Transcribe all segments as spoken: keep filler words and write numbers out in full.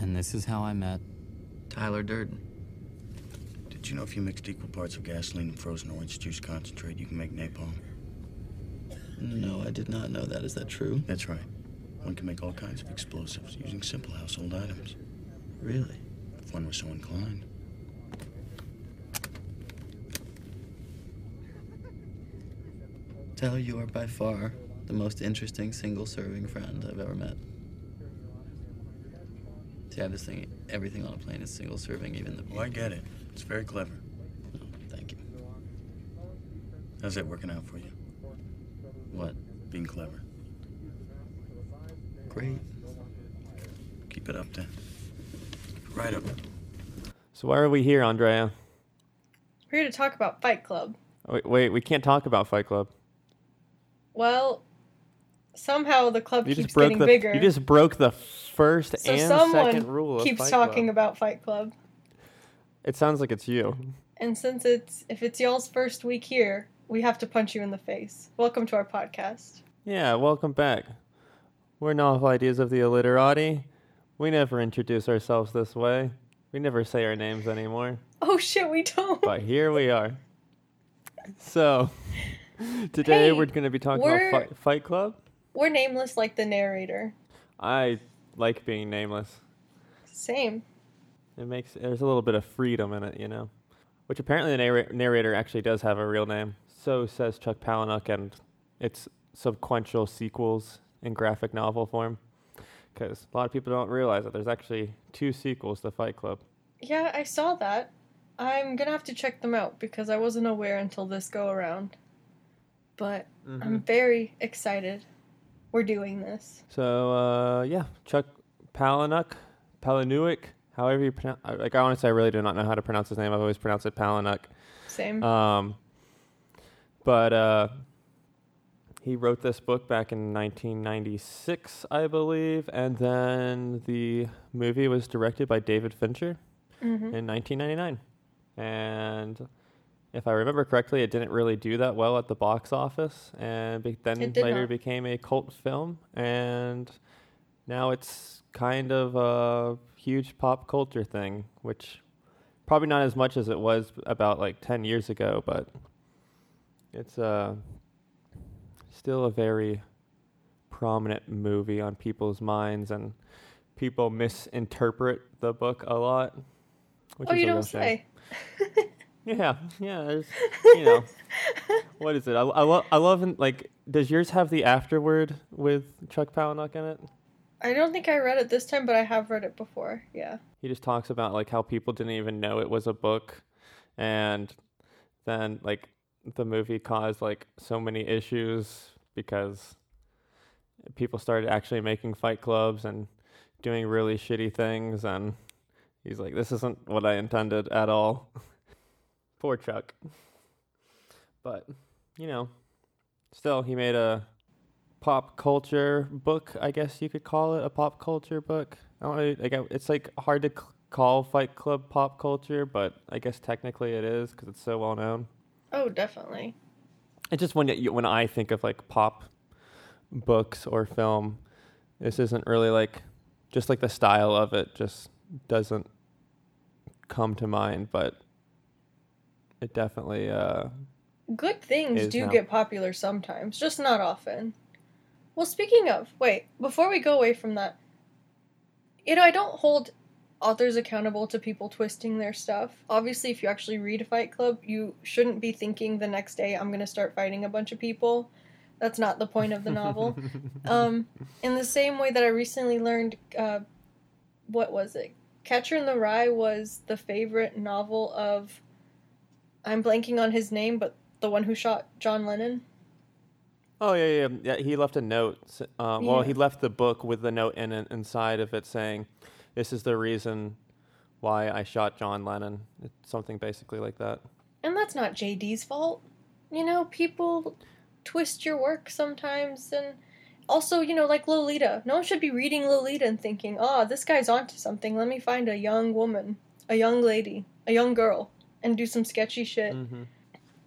And this is how I met Tyler Durden. Did you know if you mixed equal parts of gasoline and frozen orange juice concentrate, you can make napalm? No, I did not know that. Is that true? That's right. One can make all kinds of explosives using simple household items. Really? If one were so inclined. Tyler, you are by far the most interesting single-serving friend I've ever met. See, I have this thing, everything on a plane is single-serving, even the... Well, I get it. It's very clever. Oh, thank you. How's that working out for you? What? Being clever. Great. Keep it up, then. Right up. So why are we here, Andrea? We're here to talk about Fight Club. Wait, wait, we can't talk about Fight Club. Well, somehow the club you keeps getting the, bigger. You just broke the first so and second rule of Fight Club. Someone keeps talking about Fight Club. It sounds like it's you. And since it's, if it's y'all's first week here, we have to punch you in the face. Welcome to our podcast. Yeah, welcome back. We're Novel Ideas of the Illiterati. We never introduce ourselves this way. We never say our names anymore. Oh shit, we don't. But here we are. So, today hey, we're going to be talking about fi- Fight Club. We're nameless like the narrator. I like being nameless. Same. It makes there's a little bit of freedom in it, you know. Which apparently the narr- narrator actually does have a real name. So says Chuck Palahniuk and its subsequent sequels in graphic novel form. Because a lot of people don't realize that there's actually two sequels to Fight Club. Yeah, I saw that. I'm going to have to check them out because I wasn't aware until this go around. But mm-hmm. I'm very excited we're doing this. So, uh, yeah, Chuck Palahniuk, Palahniuk, however you pronounce it. Like, I honestly, I really do not know how to pronounce his name. I've always pronounced it Palahniuk. Same. Um, but uh, he wrote this book back in nineteen ninety-six, I believe. And then the movie was directed by David Fincher mm-hmm. in nineteen ninety-nine. And if I remember correctly, it didn't really do that well at the box office, and be- then later not. became a cult film, and now it's kind of a huge pop culture thing, which probably not as much as it was about like ten years ago, but it's uh, still a very prominent movie on people's minds, and people misinterpret the book a lot. Which oh, is you don't say. yeah, yeah. There's, you know, what is it? I, I love. I love. Like, does yours have the afterword with Chuck Palahniuk in it? I don't think I read it this time, but I have read it before. Yeah. He just talks about like how people didn't even know it was a book, and then like the movie caused like so many issues because people started actually making fight clubs and doing really shitty things and. He's like, this isn't what I intended at all. Poor Chuck. But, you know, still, he made a pop culture book, I guess you could call it, a pop culture book. I don't know, like, it's like hard to c- call Fight Club pop culture, but I guess technically it is because it's so well known. Oh, definitely. It's just when, you, when I think of like pop books or film, this isn't really like, just like the style of it, just... doesn't come to mind, but it definitely uh good things do now. Get popular sometimes, just not often. Well, speaking of, wait, before we go away from that, you know, I don't hold authors accountable to people twisting their stuff. Obviously, if you actually read Fight Club, you shouldn't be thinking the next day I'm going to start fighting a bunch of people. That's not the point of the novel. Um in the same way that I recently learned uh what was it? Catcher in the Rye was the favorite novel of, I'm blanking on his name, but the one who shot John Lennon. Oh, yeah, yeah, yeah. He left a note. Uh, yeah. Well, he left the book with the note in it, inside of it saying, this is the reason why I shot John Lennon. It's something basically like that. And that's not J D's fault. You know, people twist your work sometimes and... Also, you know, like Lolita. No one should be reading Lolita and thinking, oh, this guy's onto something. Let me find a young woman, a young lady, a young girl, and do some sketchy shit. Mm-hmm.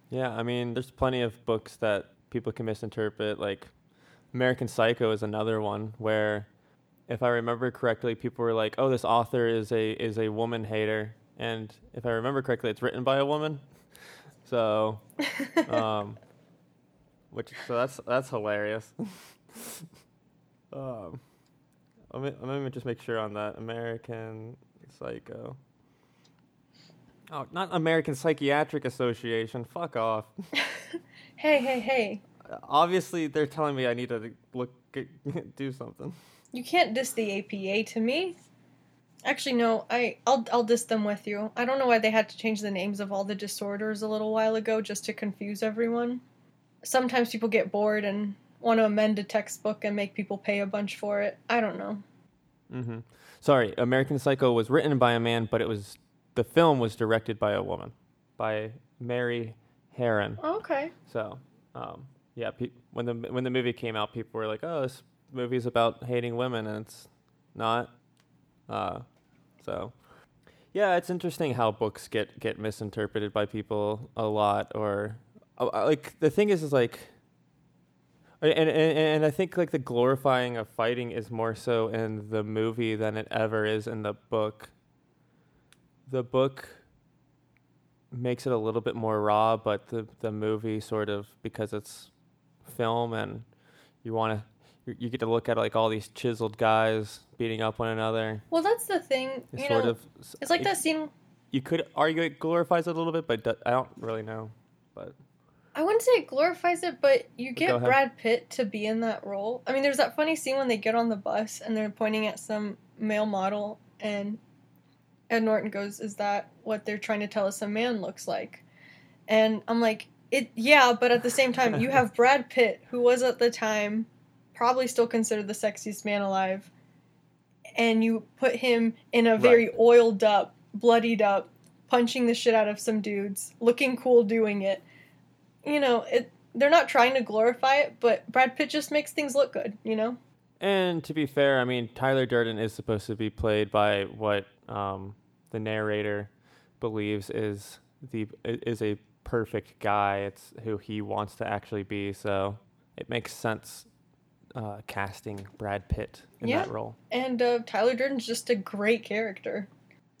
Yeah, I mean, there's plenty of books that people can misinterpret. Like, American Psycho is another one where if I remember correctly, people were like, oh, this author is a is a woman hater. And if I remember correctly, it's written by a woman. So, um, which so that's that's hilarious. um, let me let me just make sure on that. American Psycho. Oh, not American Psychiatric Association. Fuck off. hey, hey, hey. Obviously, they're telling me I need to look get, do something. You can't diss the A P A to me. Actually, no, I, I'll I'll diss them with you. I don't know why they had to change the names of all the disorders a little while ago just to confuse everyone. Sometimes people get bored and want to amend a textbook and make people pay a bunch for it. I don't know. Mm-hmm. Sorry, American Psycho was written by a man, but it was the film was directed by a woman, by Mary Heron. Oh, okay. So, um, yeah, pe- when the when the movie came out, people were like, "Oh, this movie's about hating women," and it's not. Uh, So, yeah, it's interesting how books get, get misinterpreted by people a lot, or uh, like the thing is, is like, and, and and I think like the glorifying of fighting is more so in the movie than it ever is in the book. The book makes it a little bit more raw, but the the movie sort of, because it's film and you want to. You get to look at like all these chiseled guys beating up one another. Well, that's the thing. It's you sort know, of. It's like it, that scene. You could argue it glorifies it a little bit, but do, I don't really know. But I wouldn't say it glorifies it, but you but get Brad Pitt to be in that role. I mean, there's that funny scene when they get on the bus and they're pointing at some male model, and Ed Norton goes, "Is that what they're trying to tell us a man looks like?" And I'm like, "It, yeah," but at the same time, you have Brad Pitt, who was at the time. Probably still considered the sexiest man alive, and you put him in a very right. oiled up, bloodied up, punching the shit out of some dudes, looking cool doing it. You know, it, they're not trying to glorify it, but Brad Pitt just makes things look good, you know? And to be fair, I mean, Tyler Durden is supposed to be played by what um, the narrator believes is the is a perfect guy. It's who he wants to actually be, so it makes sense. Uh, casting Brad Pitt in yeah. that role. And uh, Tyler Durden's just a great character.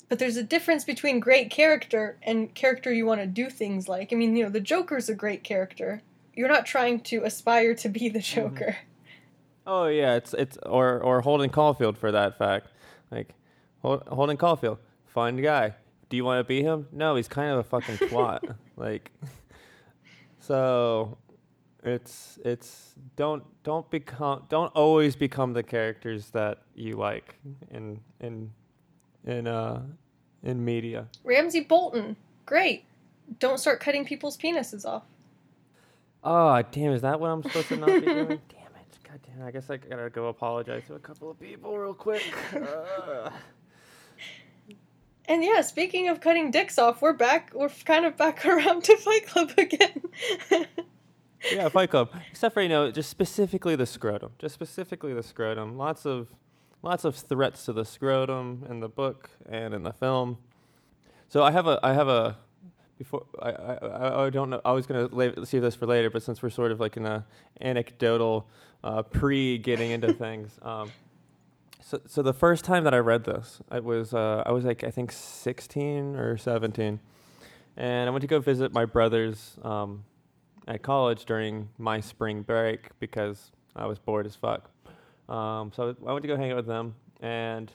But there's a difference between great character and character you want to do things like. I mean, you know, the Joker's a great character. You're not trying to aspire to be the Joker. Mm-hmm. Oh, yeah, it's it's or or Holden Caulfield for that fact. Like, Hol- Holden Caulfield, fun guy. Do you want to be him? No, he's kind of a fucking twat. Like, so... It's it's don't don't become don't always become the characters that you like in in in uh in media. Ramsay Bolton, great. Don't start cutting people's penises off. Oh damn, is that what I'm supposed to not be doing? Damn it, god damn. I guess I gotta go apologize to a couple of people real quick. uh. And yeah, speaking of cutting dicks off, we're back. We're kind of back around to Fight Club again. Yeah, Fight Club. Except for, you know, just specifically the scrotum. Just specifically the scrotum. Lots of lots of threats to the scrotum in the book and in the film. So I have a I have a before I I, I don't know I was gonna la- save this for later, but since we're sort of like in a anecdotal uh, pre getting into things. Um, so so the first time that I read this, I was uh, I was like I think sixteen or seventeen, and I went to go visit my brother's. Um, at college during my spring break because I was bored as fuck. Um, so I went to go hang out with them, and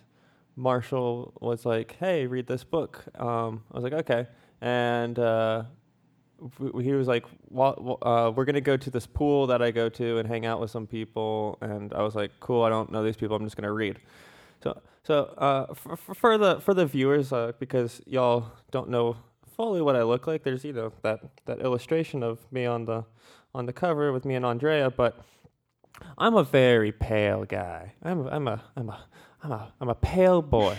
Marshall was like, hey, read this book. Um, I was like, okay. And uh, w- he was like, w- uh, we're going to go to this pool that I go to and hang out with some people. And I was like, cool, I don't know these people. I'm just going to read. So so uh, f- f- for the for the viewers, uh, because y'all don't know fully what I look like. There's, you know, that, that illustration of me on the on the cover with me and Andrea, but I'm a very pale guy. I'm a, I'm a I'm a I'm a I'm a pale boy.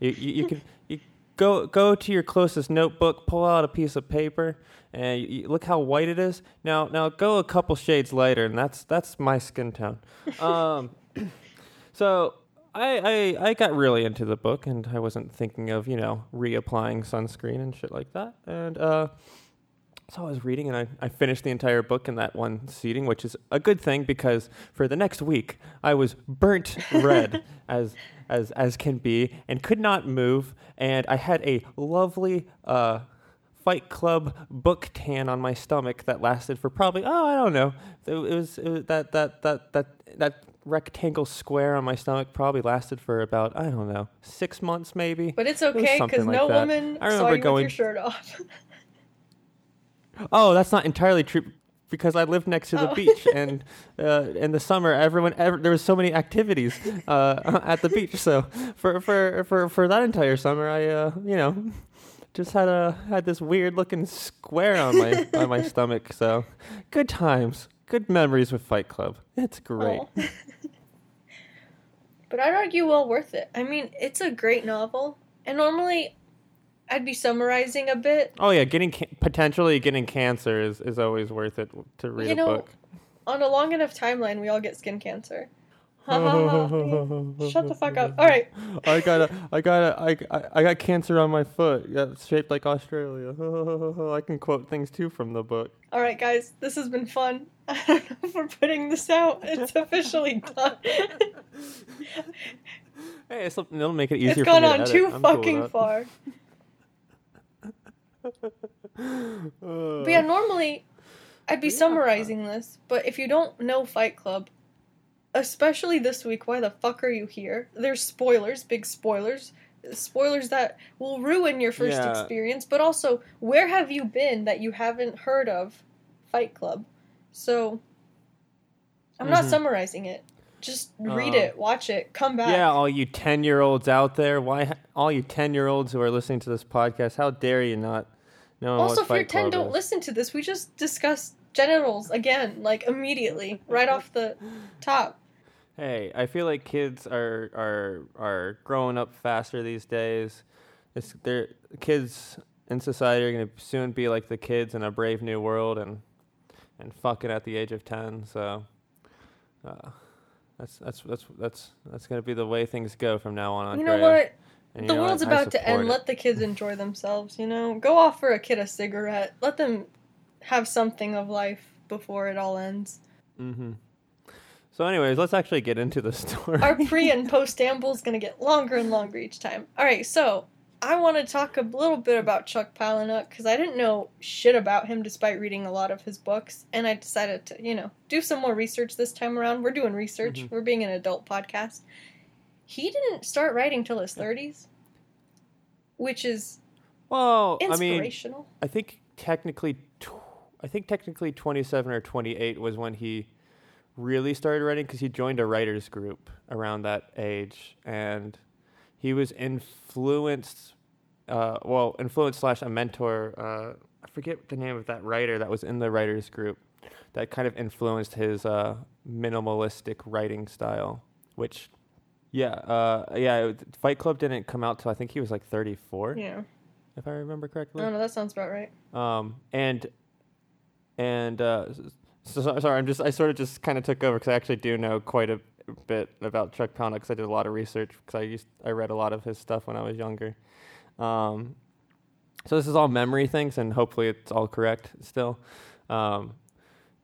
you, you you can you go go to your closest notebook, pull out a piece of paper, and you, you look how white it is. Now now go a couple shades lighter, and that's that's my skin tone. Um, so. I, I, I got really into the book, and I wasn't thinking of, you know, reapplying sunscreen and shit like that. And uh, So I was reading, and I, I finished the entire book in that one seating, which is a good thing because for the next week I was burnt red as as as can be, and could not move, and I had a lovely uh, Fight Club book tan on my stomach that lasted for probably oh I don't know it, it, was, it was that that that that that rectangle square on my stomach probably lasted for about I don't know six months maybe. But it's okay because no like woman I saw you going, with your shirt off. Oh, that's not entirely true, because I lived next to the oh. beach, and uh, in the summer, everyone ever, there was so many activities uh, at the beach. So for for, for, for that entire summer, I uh, you know just had a had this weird looking square on my on my stomach. So good times, good memories with Fight Club. It's great. Oh. But I'd argue well worth it. I mean, it's a great novel, and normally I'd be summarizing a bit. Oh, yeah. getting ca- Potentially getting cancer is, is always worth it to read you a know, book. On a long enough timeline, we all get skin cancer. Ha ha ha. Shut the fuck up. All right. I got a, I got a, I, I got cancer on my foot. That's shaped like Australia. I can quote things, too, from the book. All right, guys. This has been fun. I don't know if we're putting this out. It's officially done. Hey, it'll, it'll make it easier for me to edit. It's gone on too fucking far. But yeah, normally I'd be yeah. summarizing this, but if you don't know Fight Club, especially this week, why the fuck are you here? There's spoilers, big spoilers, spoilers that will ruin your first yeah. experience, but also, where have you been that you haven't heard of Fight Club? So, I'm mm-hmm. not summarizing it. Just read uh, it, watch it, come back. Yeah, all you ten-year-olds out there, why? All you ten-year-olds who are listening to this podcast, how dare you not know what Fight Club is? Also, if you're ten, don't listen to this. We just discussed genitals again, like immediately, right off the top. Hey, I feel like kids are are are growing up faster these days. It's, they're, kids in society are going to soon be like the kids in A Brave New World and and fucking at the age of ten. So. Uh, That's that's that's that's that's gonna be the way things go from now on. You know what? The world's about to end. Let the kids enjoy themselves. You know, go offer a kid a cigarette. Let them have something of life before it all ends. Mm-hmm. So, anyways, let's actually get into the story. Our pre and post amble is gonna get longer and longer each time. All right, so I want to talk a little bit about Chuck Palahniuk because I didn't know shit about him despite reading a lot of his books, and I decided to, you know, do some more research this time around. We're doing research. Mm-hmm. We're being an adult podcast. He didn't start writing till his thirties, which is well, inspirational. I mean, I think technically, tw- I think technically twenty-seven or twenty-eight was when he really started writing because he joined a writer's group around that age, and he was influenced, uh, well, influenced slash a mentor. Uh, I forget the name of that writer that was in the writer's group that kind of influenced his uh, minimalistic writing style, which, yeah, uh, yeah, Fight Club didn't come out till I think he was like thirty-four. Yeah. If I remember correctly. I don't know, that sounds about right. Um, and, and, uh, so, so, sorry, I'm just, I sort of just kind of took over because I actually do know quite a bit about Chuck Palahniuk because I did a lot of research because I used I read a lot of his stuff when I was younger. Um, so this is all memory things, and hopefully it's all correct still. Um,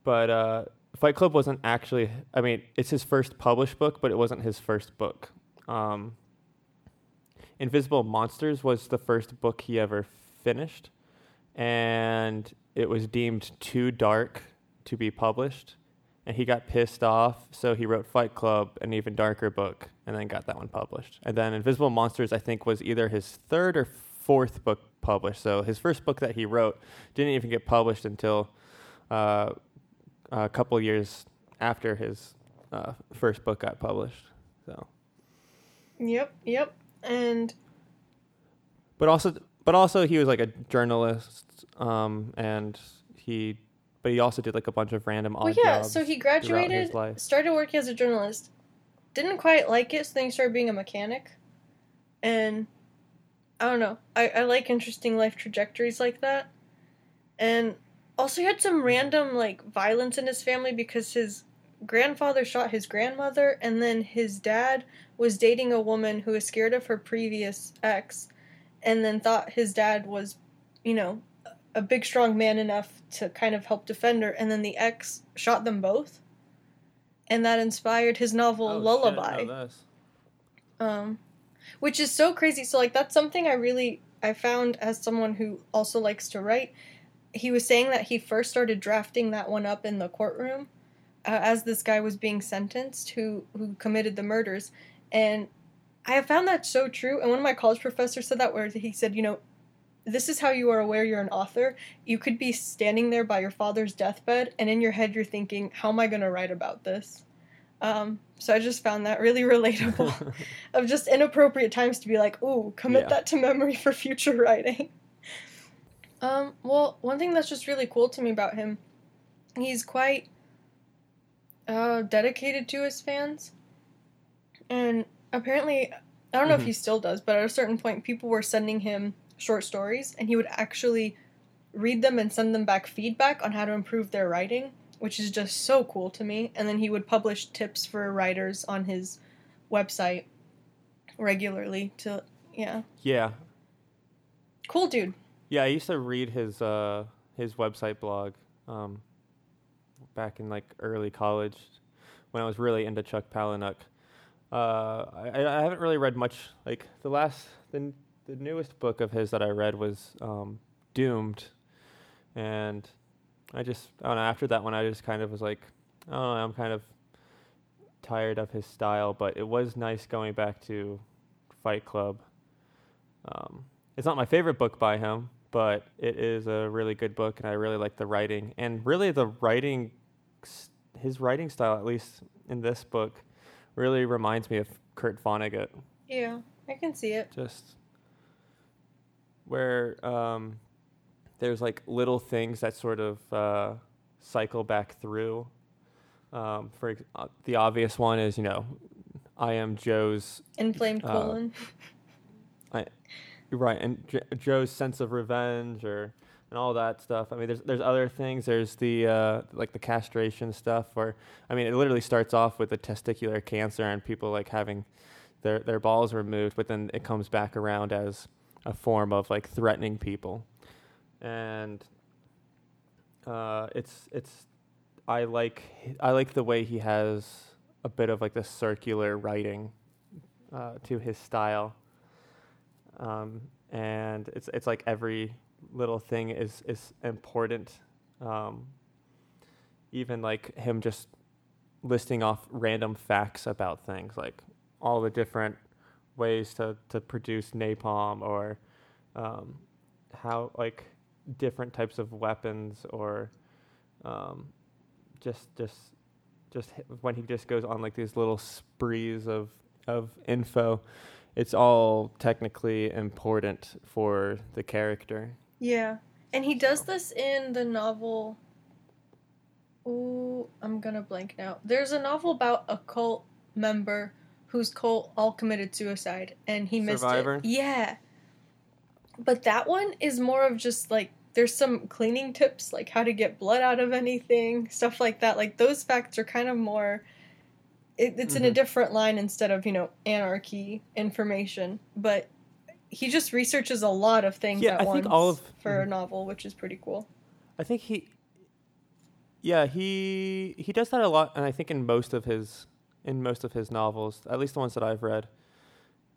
but uh, Fight Club wasn't actually, I mean, it's his first published book, but it wasn't his first book. Um, Invisible Monsters was the first book he ever finished, and it was deemed too dark to be published. And he got pissed off, so he wrote Fight Club, an even darker book, and then got that one published. And then Invisible Monsters, I think, was either his third or fourth book published. So his first book that he wrote didn't even get published until uh, a couple years after his uh, first book got published. So. Yep, yep, and. But also, but also, he was like a journalist, um, and he. But he also did like a bunch of random odd jobs. Well, yeah, jobs so he graduated, started working as a journalist, didn't quite like it, so then he started being a mechanic. And I don't know, I, I like interesting life trajectories like that. And also he had some random like violence in his family because his grandfather shot his grandmother, and then his dad was dating a woman who was scared of her previous ex, and then thought his dad was, you know, a big, strong man enough to kind of help defend her, and then the ex shot them both, and that inspired his novel oh, Lullaby. Shit, no, um, which is so crazy. So, like, that's something I really I found as someone who also likes to write. He was saying that he first started drafting that one up in the courtroom uh, as this guy was being sentenced who, who committed the murders. And I have found that so true. And one of my college professors said that, where he said, you know, this is how you are aware you're an author. You could be standing there by your father's deathbed, and in your head you're thinking, how am I going to write about this? Um, so I just found that really relatable of just inappropriate times to be like, ooh, commit yeah. that to memory for future writing. Um, well, one thing that's just really cool to me about him, he's quite uh, dedicated to his fans. And apparently, I don't know mm-hmm. if he still does, but at a certain point, people were sending him short stories, and he would actually read them and send them back feedback on how to improve their writing, which is just so cool to me. And then he would publish tips for writers on his website regularly to, yeah. Yeah. Cool dude. Yeah, I used to read his uh, his website blog um, back in like early college when I was really into Chuck Palahniuk. Uh, I, I haven't really read much. Like the last, the, n- the newest book of his that I read was um, Doomed, and I just, I don't know. After that one, I just kind of was like, I don't know, I'm kind of tired of his style. But it was nice going back to Fight Club. Um, it's not my favorite book by him, but it is a really good book, and I really like the writing. And really the writing, his writing style, at least in this book, really reminds me of Kurt Vonnegut. Yeah, I can see it. Just where um, there's like little things that sort of uh, cycle back through. Um, for ex- uh, the obvious one is, you know, I am Joe's... Inflamed uh, colon. I... Right, and J- Joe's sense of revenge, or and all that stuff. I mean, there's there's other things. There's the uh, like the castration stuff, or I mean, it literally starts off with the testicular cancer and people like having their their balls removed, but then it comes back around as a form of like threatening people, and uh, it's it's I like I like the way he has a bit of like the circular writing uh, to his style. Um, and it's, it's like every little thing is, is important. Um, even like him just listing off random facts about things, like all the different ways to, to produce napalm, or, um, how like different types of weapons, or, um, just, just, just when he just goes on like these little sprees of, of info. It's all technically important for the character. Yeah. And he does this in the novel. Ooh, I'm going to blank now. There's a novel about a cult member whose cult all committed suicide, and he missed it. Survivor? Yeah. But that one is more of just, like, there's some cleaning tips, like how to get blood out of anything, stuff like that. Like, those facts are kind of more... It, it's mm-hmm. in a different line instead of, you know, anarchy information, but he just researches a lot of things yeah, at I once think all of, for mm-hmm. a novel, which is pretty cool. I think he, yeah, he he does that a lot, and I think in most of his in most of his novels, at least the ones that I've read.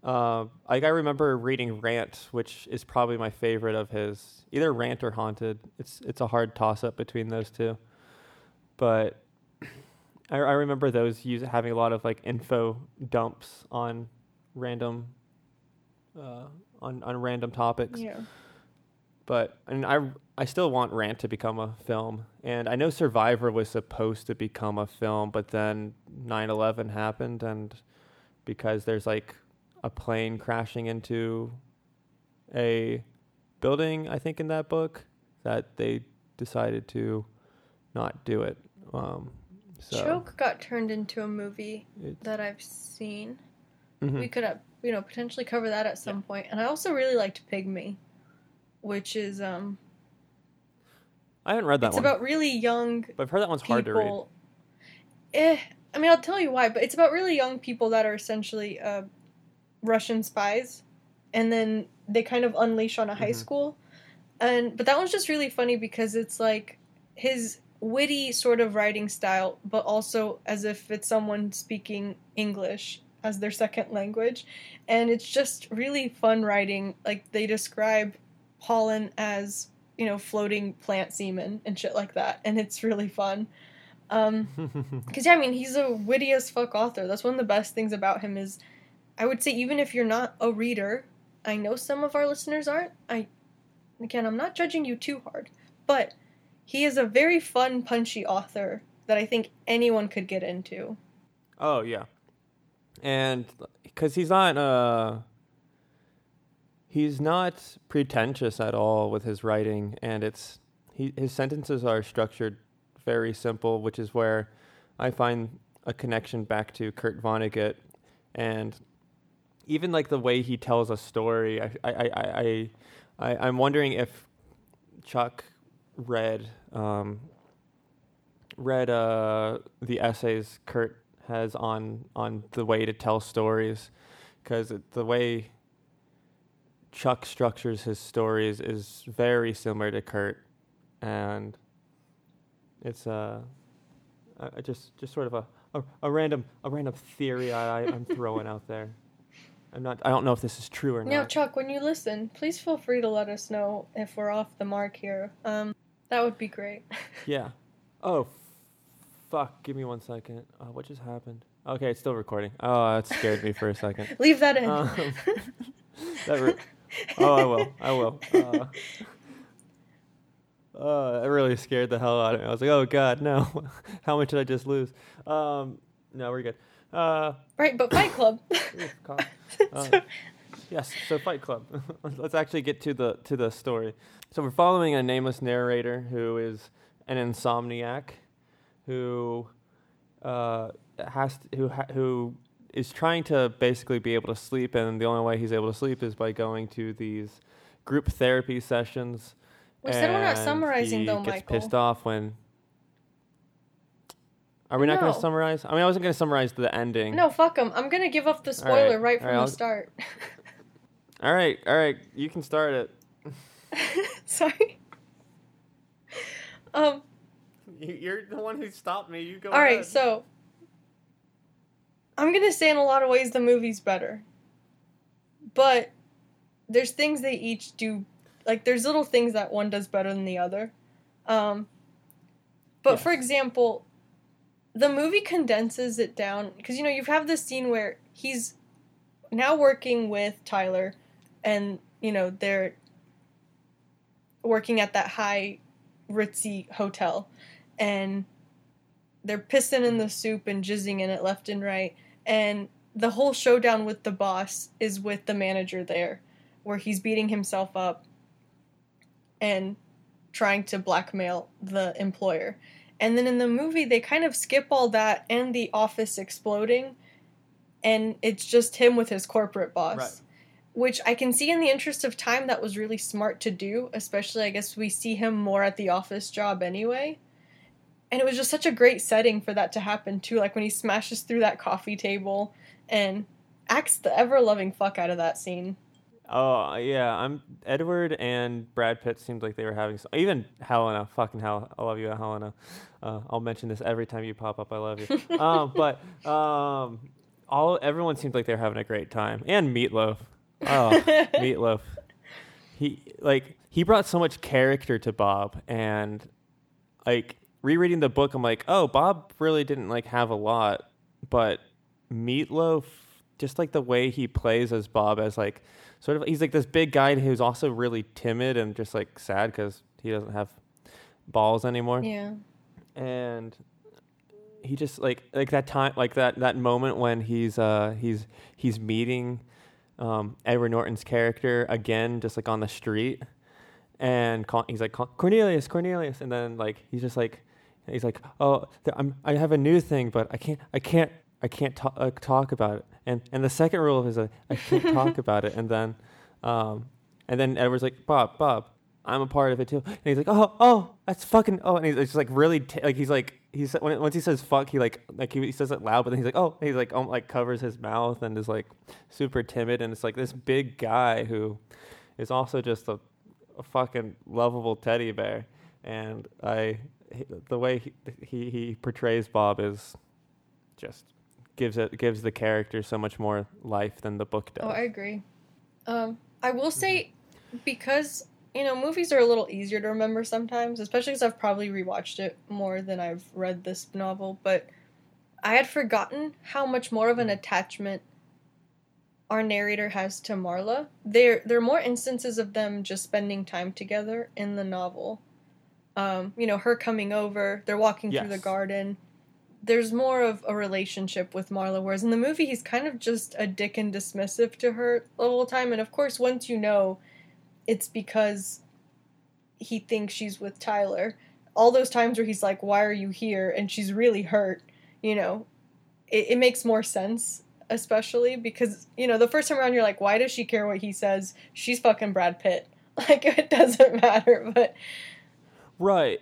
Uh, like I remember reading Rant, which is probably my favorite of his, either Rant or Haunted. It's it's a hard toss up between those two, but. I, I remember those use, having a lot of like info dumps on random, uh, on, on random topics. Yeah. But and I I still want Rant to become a film, and I know Survivor was supposed to become a film, but then nine eleven happened, and because there's like a plane crashing into a building, I think in that book, that they decided to not do it. Um, So. Choke got turned into a movie it's that I've seen. Mm-hmm. We could, uh, you know, potentially cover that at some yeah. point. And I also really liked Pygmy, which is um. I haven't read that. It's one. It's about really young. But I've heard that one's people. Hard to read. Eh, I mean, I'll tell you why. But it's about really young people that are essentially uh, Russian spies, and then they kind of unleash on a mm-hmm. high school, And but that one's just really funny because it's like his witty sort of writing style, but also as if it's someone speaking English as their second language. And it's just really fun writing. Like, they describe pollen as, you know, floating plant semen and shit like that. And it's really fun. Um, because, yeah, I mean, he's a witty as fuck author. That's one of the best things about him is, I would say, even if you're not a reader, I know some of our listeners aren't. I, again, I'm not judging you too hard, but he is a very fun, punchy author that I think anyone could get into. Oh, yeah. And because he's not, uh, he's not pretentious at all with his writing, and it's he, his sentences are structured very simple, which is where I find a connection back to Kurt Vonnegut, and even like the way he tells a story. I, I, I, I, I I'm wondering if Chuck read, um, read uh, the essays Kurt has on on the way to tell stories, because the way Chuck structures his stories is very similar to Kurt, and it's uh, uh just just sort of a, a, a random a random theory I, I'm throwing out there. I'm not I don't know if this is true or not. Now, Chuck, when you listen, please feel free to let us know if we're off the mark here. Um, that would be great. Yeah. Oh. Fuck, give me one second. Uh, what just happened? Okay, it's still recording. Oh, that scared me for a second. Leave that in. Um, that re- oh, I will. I will. Uh, uh, that really scared the hell out of me. I was like, oh, God, no. How much did I just lose? Um, no, we're good. Uh, right, but Fight Club. uh, yes, so Fight Club. Let's actually get to the to the story. So we're following a nameless narrator who is an insomniac, who uh, has to, who ha- who is trying to basically be able to sleep, and the only way he's able to sleep is by going to these group therapy sessions. Which then we're not summarizing, though, Michael. He gets pissed off when. Are we no. not going to summarize? I mean, I wasn't going to summarize the ending. No, fuck him. I'm going to give up the spoiler right, right from right, the start. all right, all right, you can start it. Sorry. Um. You're the one who stopped me. You go ahead. All right, so I'm going to say in a lot of ways the movie's better. But there's things they each do. Like, there's little things that one does better than the other. Um, but, yes. For example, the movie condenses it down. Because, you know, you have this scene where he's now working with Tyler. And, you know, they're working at that high, ritzy hotel. And they're pissing in the soup and jizzing in it left and right. And the whole showdown with the boss is with the manager there, where he's beating himself up and trying to blackmail the employer. And then in the movie, they kind of skip all that and the office exploding, and it's just him with his corporate boss. Right. Which I can see in the interest of time that was really smart to do, especially, I guess, we see him more at the office job anyway. And it was just such a great setting for that to happen, too. Like, when he smashes through that coffee table and acts the ever-loving fuck out of that scene. Oh, yeah. I'm Edward and Brad Pitt seemed like they were having... Some, even Helena. Fucking hell. I love you, Helena. Uh, I'll mention this every time you pop up. I love you. um, but um, all everyone seemed like they were having a great time. And Meatloaf. Oh, Meatloaf. He, like, he brought so much character to Bob. And, like... rereading the book, I'm like, oh, Bob really didn't, like, have a lot, but Meatloaf, just, like, the way he plays as Bob, as, like, sort of, he's, like, this big guy who's also really timid and just, like, sad because he doesn't have balls anymore. Yeah. And he just, like, like that time, like, that, that moment when he's, uh, he's, he's meeting, um, Edward Norton's character again, just, like, on the street, and call, he's, like, Cornelius, Cornelius, and then, like, he's just, like, he's like, oh, th- I'm, I have a new thing, but I can't, I can't, I can't t- uh, talk about it. And and the second rule is, uh, I can't talk about it. And then, um, and then Edward's like, Bob, Bob, I'm a part of it too. And he's like, oh, oh, that's fucking, oh, and he's just like really, t- like he's like, he's when, once he says fuck, he like, like he, he says it loud, but then he's like, oh, and he's like, um, like covers his mouth and is like super timid, and it's like this big guy who is also just a a fucking lovable teddy bear, and I the way he he, he portrays Bob is just gives it gives the character so much more life than the book does. Oh, I agree. Um, I will say, because, you know, movies are a little easier to remember sometimes, especially because I've probably rewatched it more than I've read this novel, but I had forgotten how much more of an attachment our narrator has to Marla. There, there are more instances of them just spending time together in the novel. Um, you know, her coming over, they're walking yes. through the garden. There's more of a relationship with Marla, whereas in the movie he's kind of just a dick and dismissive to her the whole time. And of course, once you know it's because he thinks she's with Tyler, all those times where he's like, why are you here? And she's really hurt, you know, it, it makes more sense, especially because, you know, the first time around you're like, why does she care what he says? She's fucking Brad Pitt. Like, it doesn't matter, but... Right.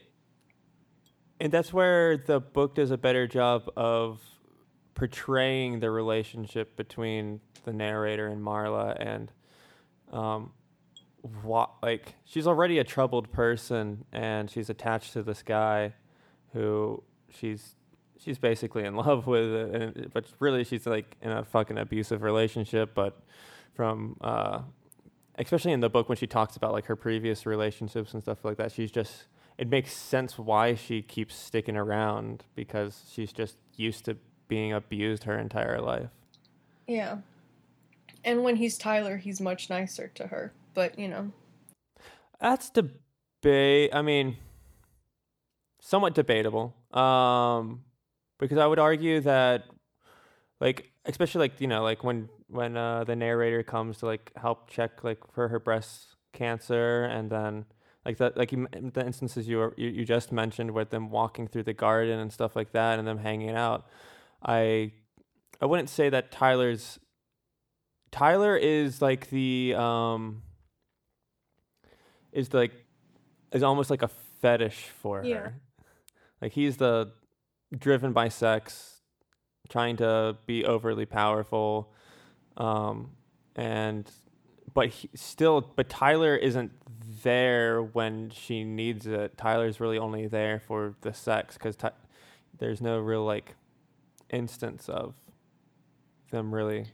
And that's where the book does a better job of portraying the relationship between the narrator and Marla, and um, what, like, she's already a troubled person, and she's attached to this guy who she's she's basically in love with, and, but really she's like in a fucking abusive relationship. But from uh, especially in the book, when she talks about like her previous relationships and stuff like that, she's just. It makes sense why she keeps sticking around, because she's just used to being abused her entire life. Yeah. And when he's Tyler, he's much nicer to her, but, you know. That's debate. I mean, somewhat debatable. Um, because I would argue that, like, especially, like, you know, like, when, when uh, the narrator comes to, like, help check, like, for her breast cancer, and then... Like that, like you, the instances you, were, you you just mentioned with them walking through the garden and stuff like that, and them hanging out. I I wouldn't say that Tyler's Tyler is like the um is like is almost like a fetish for yeah. her. Like, he's the driven by sex, trying to be overly powerful, um and but he, still, but Tyler isn't there when she needs it. Tyler's really only there for the sex, because Ty- there's no real like instance of them really.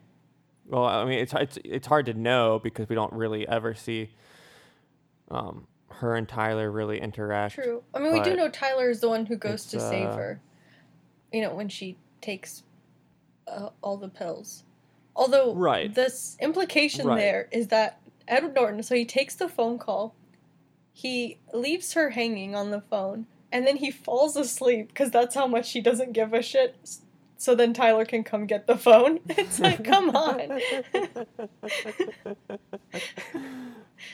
Well, I mean, it's it's it's hard to know, because we don't really ever see um, her and Tyler really interact. True. I mean, we do know Tyler is the one who goes to uh, save her. You know, when she takes uh, all the pills. Although right. this implication right. there is that Edward Norton, so he takes the phone call, he leaves her hanging on the phone, and then he falls asleep, because that's how much he doesn't give a shit, so then Tyler can come get the phone. It's like, come on.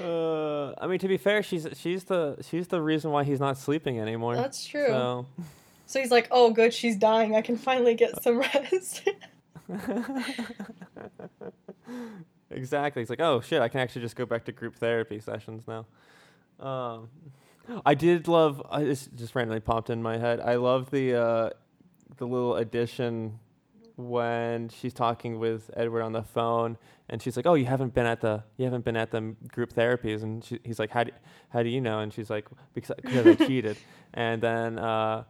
uh, I mean, to be fair, she's she's the she's the reason why he's not sleeping anymore. That's true. So, so he's like, oh, good, she's dying. I can finally get some rest. Exactly. It's like, oh shit, I can actually just go back to group therapy sessions now. Um, I did love. I just, just randomly popped in my head. I love the uh, the little addition when she's talking with Edward on the phone, and she's like, "Oh, you haven't been at the you haven't been at the group therapies," and she, he's like, "How do how do you know?" And she's like, "Because I cheated," and then. Uh,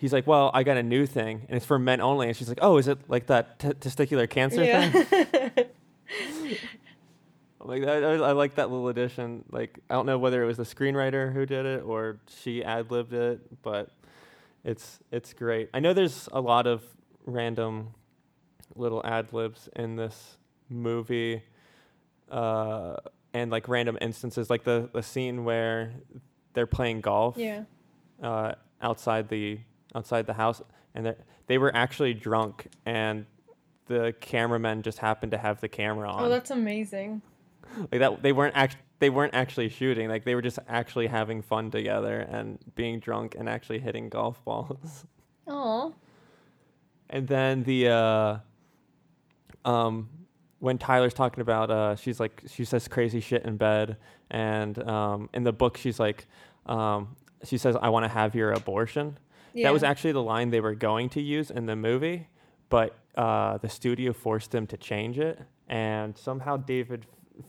He's like, well, I got a new thing, and it's for men only. And she's like, oh, is it like that t- testicular cancer yeah. thing? Like, I, I, I like that little addition. Like, I don't know whether it was the screenwriter who did it or she ad-libbed it, but it's it's great. I know there's a lot of random little ad-libs in this movie, uh, and like random instances, like the, the scene where they're playing golf yeah. uh, outside the... outside the house, and they were actually drunk, and the cameramen just happened to have the camera on. Oh, that's amazing. Like that, they weren't act they weren't actually shooting. Like, they were just actually having fun together and being drunk and actually hitting golf balls. Aw. And then the uh, um, when Tyler's talking about uh, she's like she says crazy shit in bed, and um, in the book she's like um, she says, I want to have your abortion. Yeah. That was actually the line they were going to use in the movie, but uh, the studio forced them to change it. And somehow David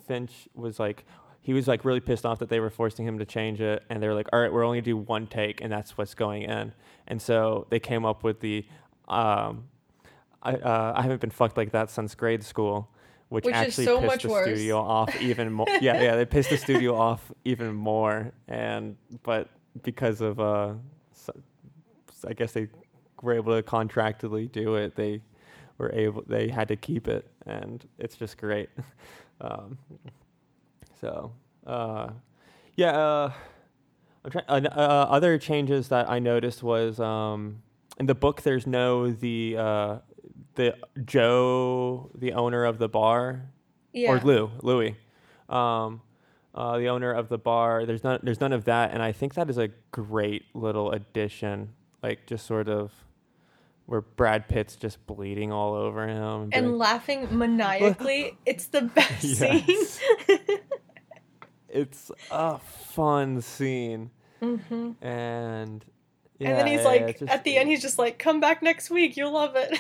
Finch was like, he was like really pissed off that they were forcing him to change it, and they were like, all right, we're only do one take, and that's what's going in. And so they came up with the um, I, uh, I haven't been fucked like that since grade school, which, which actually so pissed the worse. studio off even more. Yeah, yeah, they pissed the studio off even more, and but because of uh, so, I guess they were able to contractually do it. They were able, they had to keep it, and it's just great. um, so, uh, yeah. Uh, I'm trying. Uh, uh, other changes that I noticed was um, in the book. There's no the. Uh, The Joe, the owner of the bar, yeah. or Lou, Louie, um, uh, the owner of the bar. There's none. There's none of that, and I think that is a great little addition. Like just sort of where Brad Pitt's just bleeding all over him and, and like, laughing maniacally. It's the best yes. scene. It's a fun scene, mm-hmm. and yeah, and then he's yeah, like, yeah, just, at the end, he's just like, "Come back next week, you'll love it."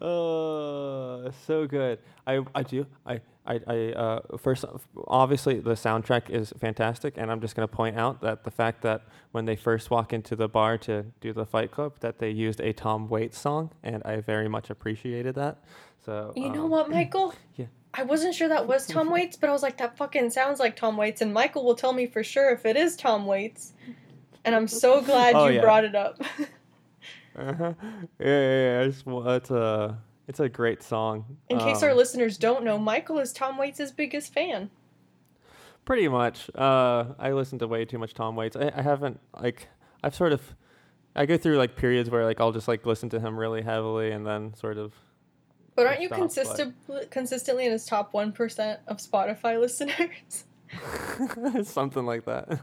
Oh, so good. I, I do I I, I uh, first obviously the soundtrack is fantastic, and I'm just going to point out that the fact that when they first walk into the bar to do the Fight Club that they used a Tom Waits song, and I very much appreciated that. So you um, know what, Michael? Yeah. I wasn't sure that was Tom Waits, but I was like, that fucking sounds like Tom Waits, and Michael will tell me for sure if it is Tom Waits. And I'm so glad oh, you yeah. brought it up. uh-huh. Yeah, yeah, yeah. It's, it's, a, it's a great song. In um, case our listeners don't know, Michael is Tom Waits' biggest fan. Pretty much. Uh, I listen to way too much Tom Waits. I, I haven't, like, I've sort of, I go through, like, periods where, like, I'll just, like, listen to him really heavily and then sort of. But aren't you stop, consistent, but... consistently in his top one percent of Spotify listeners? Something like that.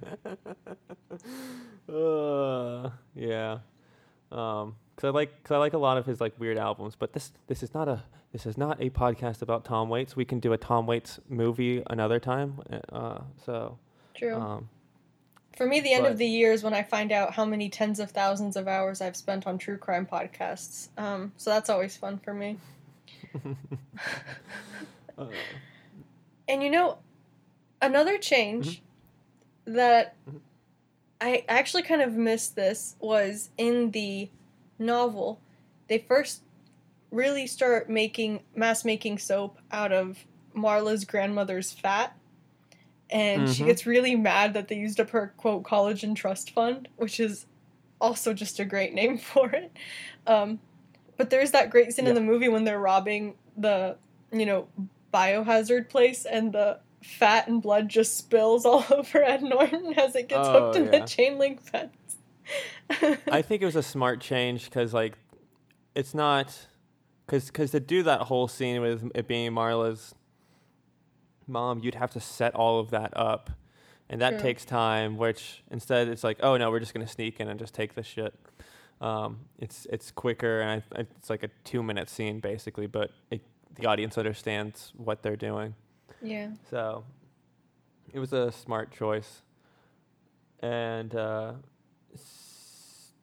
uh, yeah, um, cause I like cause I like a lot of his like weird albums. But this this is not a this is not a podcast about Tom Waits. We can do a Tom Waits movie another time. Uh, so true. Um, For me, the end but, of the year is when I find out how many tens of thousands of hours I've spent on true crime podcasts. Um, so that's always fun for me. uh, and you know. Another change mm-hmm. that mm-hmm. I actually kind of missed this was in the novel, they first really start making mass making soap out of Marla's grandmother's fat, and mm-hmm. she gets really mad that they used up her, quote, collagen trust fund, which is also just a great name for it. Um, but there's that great scene yeah. in the movie when they're robbing the, you know, biohazard place, and the fat and blood just spills all over Ed Norton as it gets oh, hooked in yeah. the chain link fence. I think it was a smart change because, like, it's not... Because to do that whole scene with it being Marla's mom, you'd have to set all of that up. And that True. takes time, which instead it's like, oh, no, we're just going to sneak in and just take this shit. Um, it's it's quicker, and I, it's like a two-minute scene, basically, but it, the audience understands what they're doing. Yeah. So it was a smart choice. And uh, s-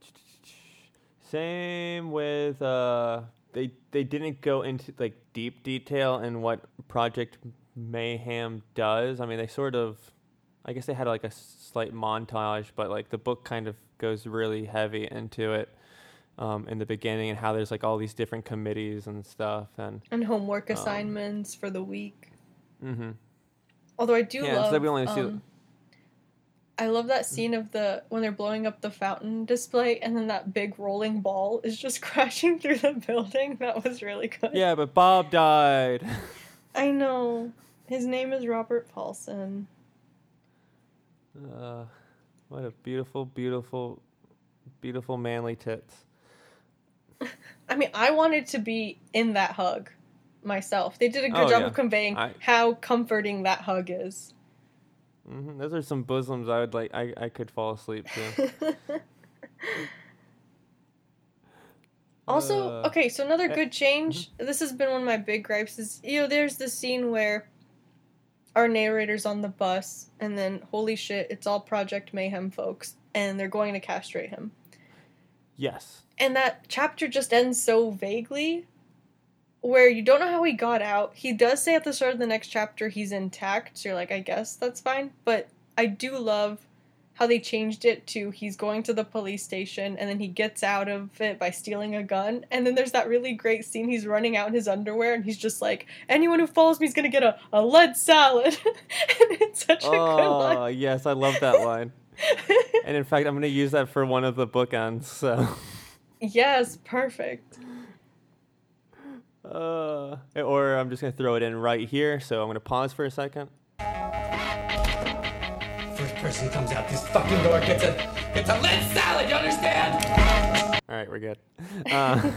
same with uh, they they didn't go into like deep detail in what Project Mayhem does. I mean, they sort of, I guess they had like a slight montage, but like the book kind of goes really heavy into it um, in the beginning, and how there's like all these different committees and stuff, and and homework um, assignments for the week. Mm-hmm. Although I do yeah, love, so we only see um, I love that scene of the when they're blowing up the fountain display, and then that big rolling ball is just crashing through the building. That was really good. Yeah, but Bob died. I know. His name is Robert Paulson. Uh, what a beautiful, beautiful, beautiful manly tits. I mean, I wanted to be in that hug. Myself, they did a good oh, job yeah. of conveying I, how comforting that hug is. Mm-hmm. Those are some bosoms I would like. I, I could fall asleep to. Also, uh, okay, so another good change. Uh, this has been one of my big gripes. Is you know, there's this scene where our narrator's on the bus, and then holy shit, it's all Project Mayhem folks, and they're going to castrate him. Yes. And that chapter just ends so vaguely. where you don't know how he got out. He does say at the start of the next chapter he's intact, so you're like, I guess that's fine. But I do love how they changed it to he's going to the police station, and then he gets out of it by stealing a gun. And then there's that really great scene. He's running out in his underwear, and he's just like, anyone who follows me is going to get a, a lead salad. And it's such oh, a good line. Oh, yes, I love that line. And in fact, I'm going to use that for one of the bookends, so... Yes, perfect. Uh, or I'm just going to throw it in right here, so I'm going to pause for a second. First person comes out this fucking door gets a, gets a lead salad, you understand? All right, we're good. Uh,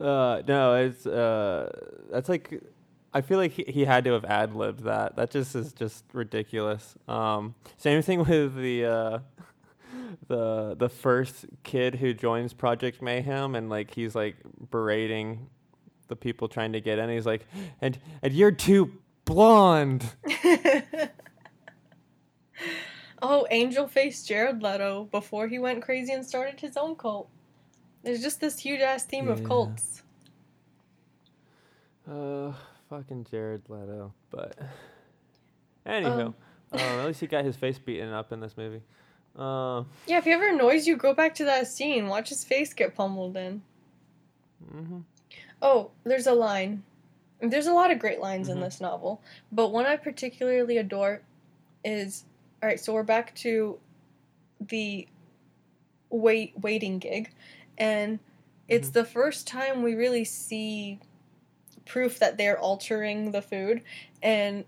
uh, no, it's, uh, that's like... I feel like he, he had to have ad-libbed that. That just is just ridiculous. Um, same thing with the uh, the the first kid who joins Project Mayhem, and like he's like berating the people trying to get in. He's like, and and you're too blonde. Oh, angel faced Jared Leto before he went crazy and started his own cult. There's just this huge ass theme yeah. of cults. Uh. Fucking Jared Leto, but anywho, um, uh, at least he got his face beaten up in this movie. Uh, yeah, if he ever annoys you, go back to that scene. Watch his face get pummeled in. Mm-hmm. Oh, there's a line. There's a lot of great lines mm-hmm. in this novel, but one I particularly adore is, all right, so we're back to the wait waiting gig, and it's mm-hmm. the first time we really see proof that they're altering the food, and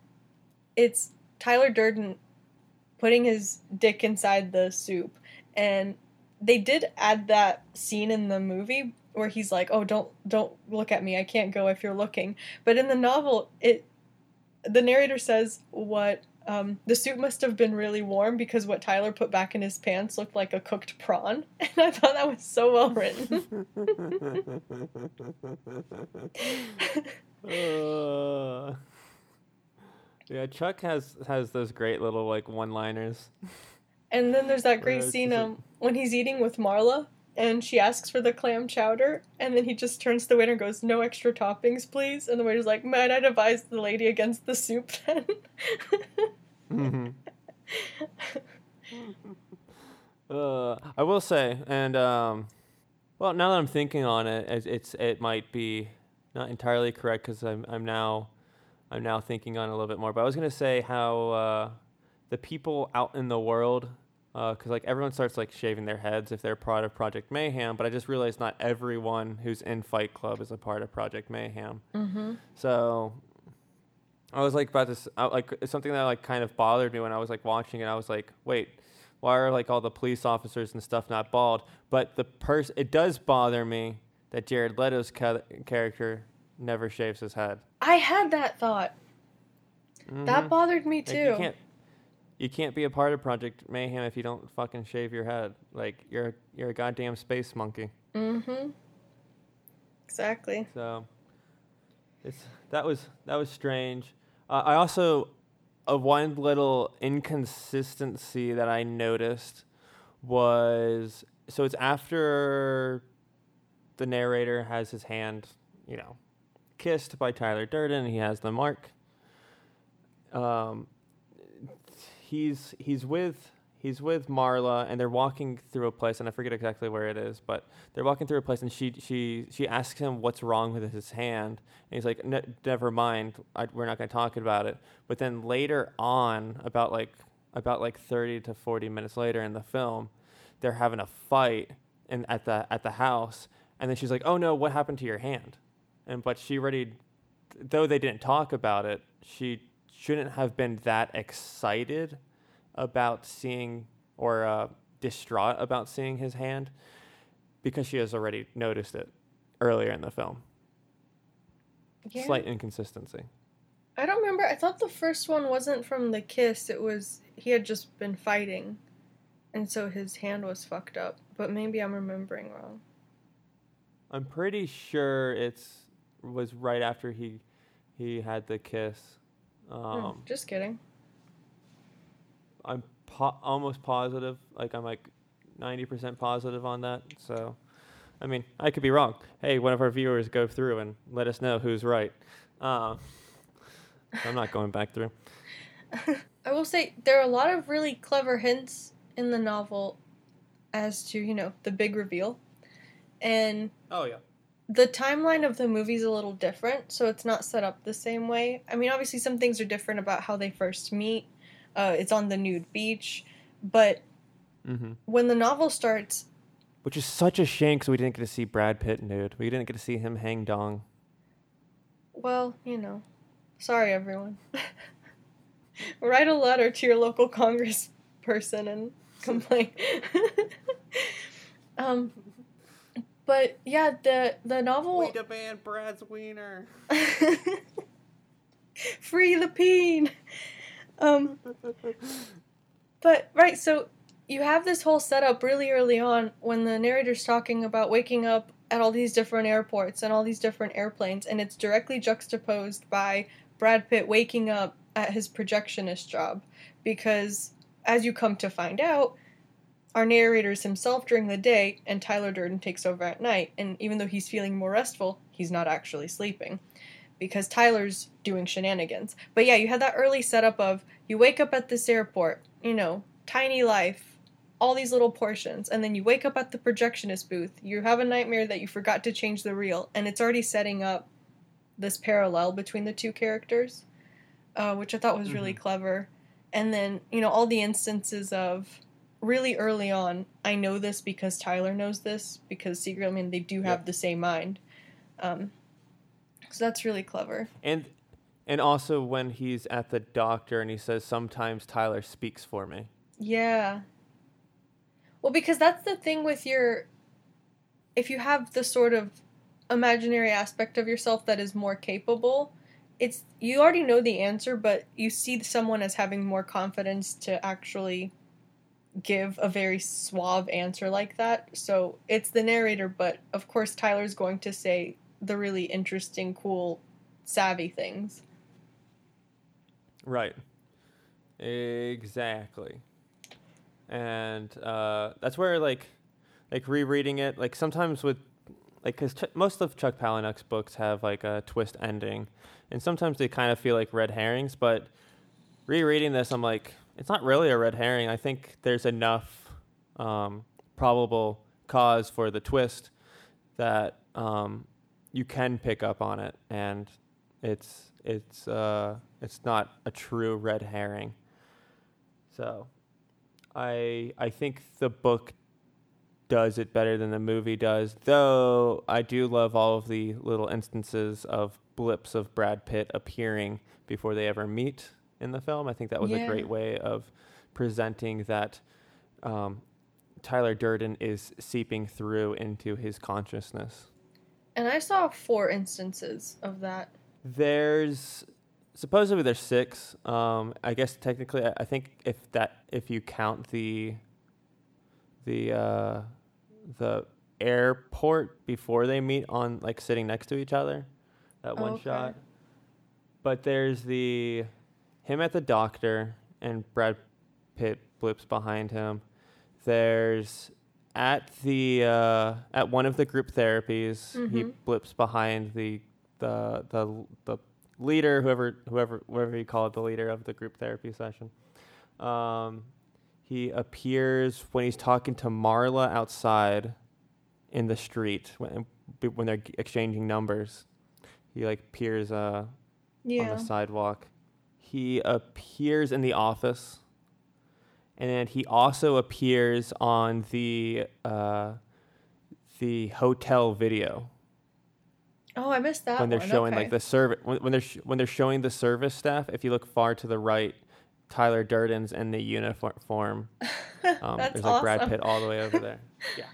it's Tyler Durden putting his dick inside the soup, and they did add that scene in the movie where he's like, oh, don't don't look at me, I can't go if you're looking, but in the novel, it the narrator says what um, the soup must have been really warm because what Tyler put back in his pants looked like a cooked prawn, and I thought that was so well written. uh, yeah, Chuck has has those great little like one-liners. And then there's that great scene um, when he's eating with Marla, and she asks for the clam chowder, and then he just turns to the waiter and goes, no extra toppings, please. And the waiter's like, might I devise the lady against the soup then? mm-hmm. uh, I will say, and, um, well, now that I'm thinking on it, it's it might be not entirely correct because I'm, I'm, now, I'm now thinking on it a little bit more. But I was going to say how uh, the people out in the world... Because uh, like everyone starts like shaving their heads if they're part of Project Mayhem, but I just realized not everyone who's in Fight Club is a part of Project Mayhem. Mm-hmm. So I was like about this, I, like something that like kind of bothered me when I was like watching it. I was like, wait, why are like all the police officers and stuff not bald? But the person, it does bother me that Jared Leto's ca- character never shaves his head. I had that thought. Mm-hmm. That bothered me too. Like, You can't be a part of Project Mayhem if you don't fucking shave your head. Like, you're you're a goddamn space monkey. Mm-hmm. Exactly. So, it's that was that was strange. Uh, I also, uh, one little inconsistency that I noticed was, so it's after the narrator has his hand, you know, kissed by Tyler Durden. He has the mark. Um... He's he's with he's with Marla, and they're walking through a place, and I forget exactly where it is, but they're walking through a place, and she she she asks him what's wrong with his hand, and he's like, ne- never mind, I, we're not going to talk about it. But then later on, about like about like thirty to forty minutes later in the film, they're having a fight in at the at the house, and then she's like, oh no, what happened to your hand? And but she already, though they didn't talk about it, she shouldn't have been that excited about seeing or uh, distraught about seeing his hand because she has already noticed it earlier in the film. Yeah. Slight inconsistency. I don't remember. I thought the first one wasn't from the kiss. It was he had just been fighting, and so his hand was fucked up. But maybe I'm remembering wrong. I'm pretty sure it's was right after he he had the kiss. Um, just kidding. I'm po- almost positive. Like I'm like ninety percent positive on that. So I mean, I could be wrong. Hey, one of our viewers go through and let us know who's right. Uh, I'm not going back through. I will say there are a lot of really clever hints in the novel as to, you know, the big reveal. And oh yeah, the timeline of the movie's a little different, so it's not set up the same way. I mean, obviously some things are different about how they first meet. Uh, it's on the nude beach, but mm-hmm. when the novel starts... Which is such a shame because we didn't get to see Brad Pitt nude. We didn't get to see him hang dong. Well, you know. Sorry, everyone. Write a letter to your local congressperson and complain. um, but, yeah, the, the novel... We demand Brad's wiener. Free the peen! Um, but, right, so... You have this whole setup really early on when the narrator's talking about waking up at all these different airports and all these different airplanes, and it's directly juxtaposed by Brad Pitt waking up at his projectionist job. Because, as you come to find out, our narrator is himself during the day, and Tyler Durden takes over at night. And even though he's feeling more restful, he's not actually sleeping. Because Tyler's doing shenanigans. But yeah, you had that early setup of, you wake up at this airport, you know, tiny life. All these little portions, and then you wake up at the projectionist booth, you have a nightmare that you forgot to change the reel, and it's already setting up this parallel between the two characters, uh, which I thought was really mm-hmm. clever. And then, you know, all the instances of, really early on, I know this because Tyler knows this, because secretly, I mean, they do have yep. the same mind. Um, so that's really clever. And and also when he's at the doctor and he says, sometimes Tyler speaks for me. Yeah. Well, because that's the thing with your, if you have the sort of imaginary aspect of yourself that is more capable, it's, you already know the answer, but you see someone as having more confidence to actually give a very suave answer like that. So it's the narrator, but of course Tyler's going to say the really interesting, cool, savvy things. Right. Exactly. And uh, that's where, like, like rereading it, like, sometimes with, like, because Ch- most of Chuck Palahniuk's books have, like, a twist ending. And sometimes they kind of feel like red herrings. But rereading this, I'm like, it's not really a red herring. I think there's enough um, probable cause for the twist that um, you can pick up on it. And it's, it's, uh, it's not a true red herring. So... I I think the book does it better than the movie does, though I do love all of the little instances of blips of Brad Pitt appearing before they ever meet in the film. I think that was yeah. a great way of presenting that um, Tyler Durden is seeping through into his consciousness. And I saw four instances of that. There's... Supposedly there's six. Um, I guess technically, I, I think if that if you count the the uh, the airport before they meet on like sitting next to each other, that oh, one okay. shot. But there's the him at the doctor and Brad Pitt blips behind him. There's at the uh, at one of the group therapies mm-hmm. he blips behind the the the the. leader, whoever, whoever, whatever you call it, the leader of the group therapy session. Um, he appears when he's talking to Marla outside in the street when, when they're exchanging numbers. He like appears uh, yeah. on the sidewalk. He appears in the office, and he also appears on the uh, the hotel video. Oh, I missed that. When they're one. showing okay. like the service, when, when they're sh- when they're showing the service staff, if you look far to the right, Tyler Durden's in the uniform. Um, That's there's awesome. Like Brad Pitt all the way over there. Yeah.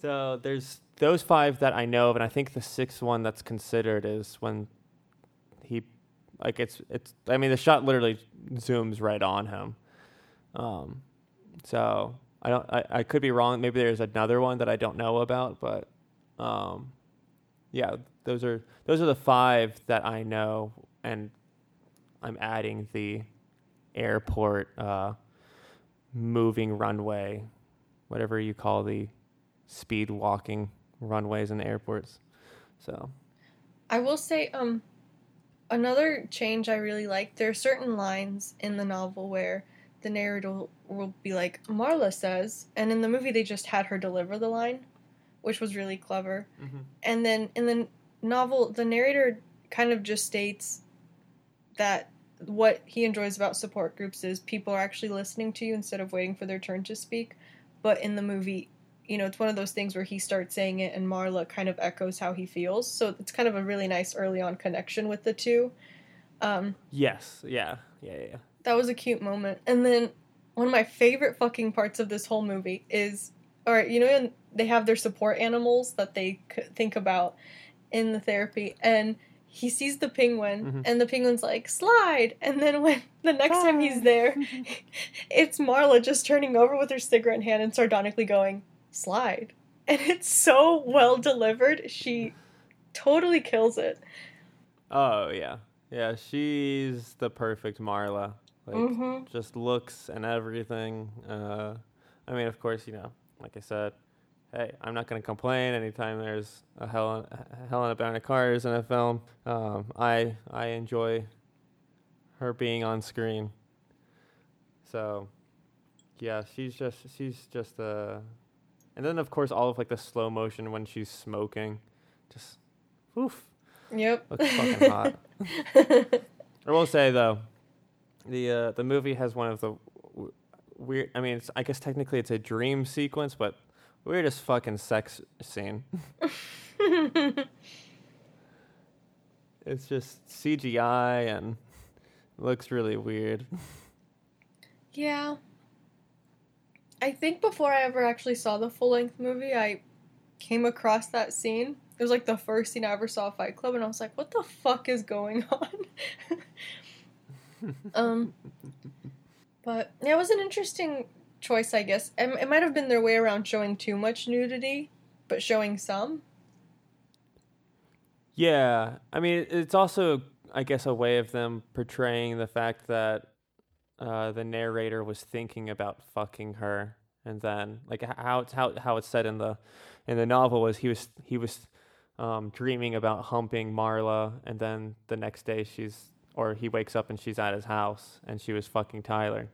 So there's those five that I know of, and I think the sixth one that's considered is when he, like it's it's. I mean, the shot literally zooms right on him. Um, so I don't. I, I could be wrong. Maybe there's another one that I don't know about, but. Um, Yeah, those are those are the five that I know, and I'm adding the airport uh, moving runway, whatever you call the speed walking runways and airports. So I will say um another change I really like, there are certain lines in the novel where the narrator will be like, Marla says, and in the movie they just had her deliver the line, which was really clever. Mm-hmm. And then in the novel, the narrator kind of just states that what he enjoys about support groups is people are actually listening to you instead of waiting for their turn to speak. But in the movie, you know, it's one of those things where he starts saying it and Marla kind of echoes how he feels. So it's kind of a really nice early on connection with the two. Um, yes. Yeah. Yeah. Yeah. That was a cute moment. And then one of my favorite fucking parts of this whole movie is, all right, you know, they have their support animals that they think about in the therapy. And he sees the penguin, mm-hmm. and the penguin's like, slide! And then when the next Bye. time he's there, it's Marla just turning over with her cigarette in hand and sardonically going, slide. And it's so well delivered. She totally kills it. Oh, yeah. Yeah, she's the perfect Marla. Like, mm-hmm. just looks and everything. Uh, I mean, of course, you know, like I said, hey, I'm not going to complain anytime there's a Helena, Helena Bonham Carter's in a film. Um, I I enjoy her being on screen. So, yeah, she's just, she's just a... And then, of course, all of, like, the slow motion when she's smoking. Just, oof. Yep. Looks fucking hot. I will say, though, the uh, the movie has one of the w- weird... I mean, it's, I guess technically it's a dream sequence, but weirdest fucking sex scene. It's just C G I and looks really weird. Yeah. I think before I ever actually saw the full-length movie, I came across that scene. It was, like, the first scene I ever saw at Fight Club, and I was like, what the fuck is going on? um, but, yeah, it was an interesting choice, I guess. It, it might have been their way around showing too much nudity, but showing some. Yeah. I mean, it's also, I guess, a way of them portraying the fact that uh, the narrator was thinking about fucking her. And then, like, how it's, how, how it's said in the in the novel was he was... He was Um, dreaming about humping Marla, and then the next day she's, or he wakes up and she's at his house, and she was fucking Tyler.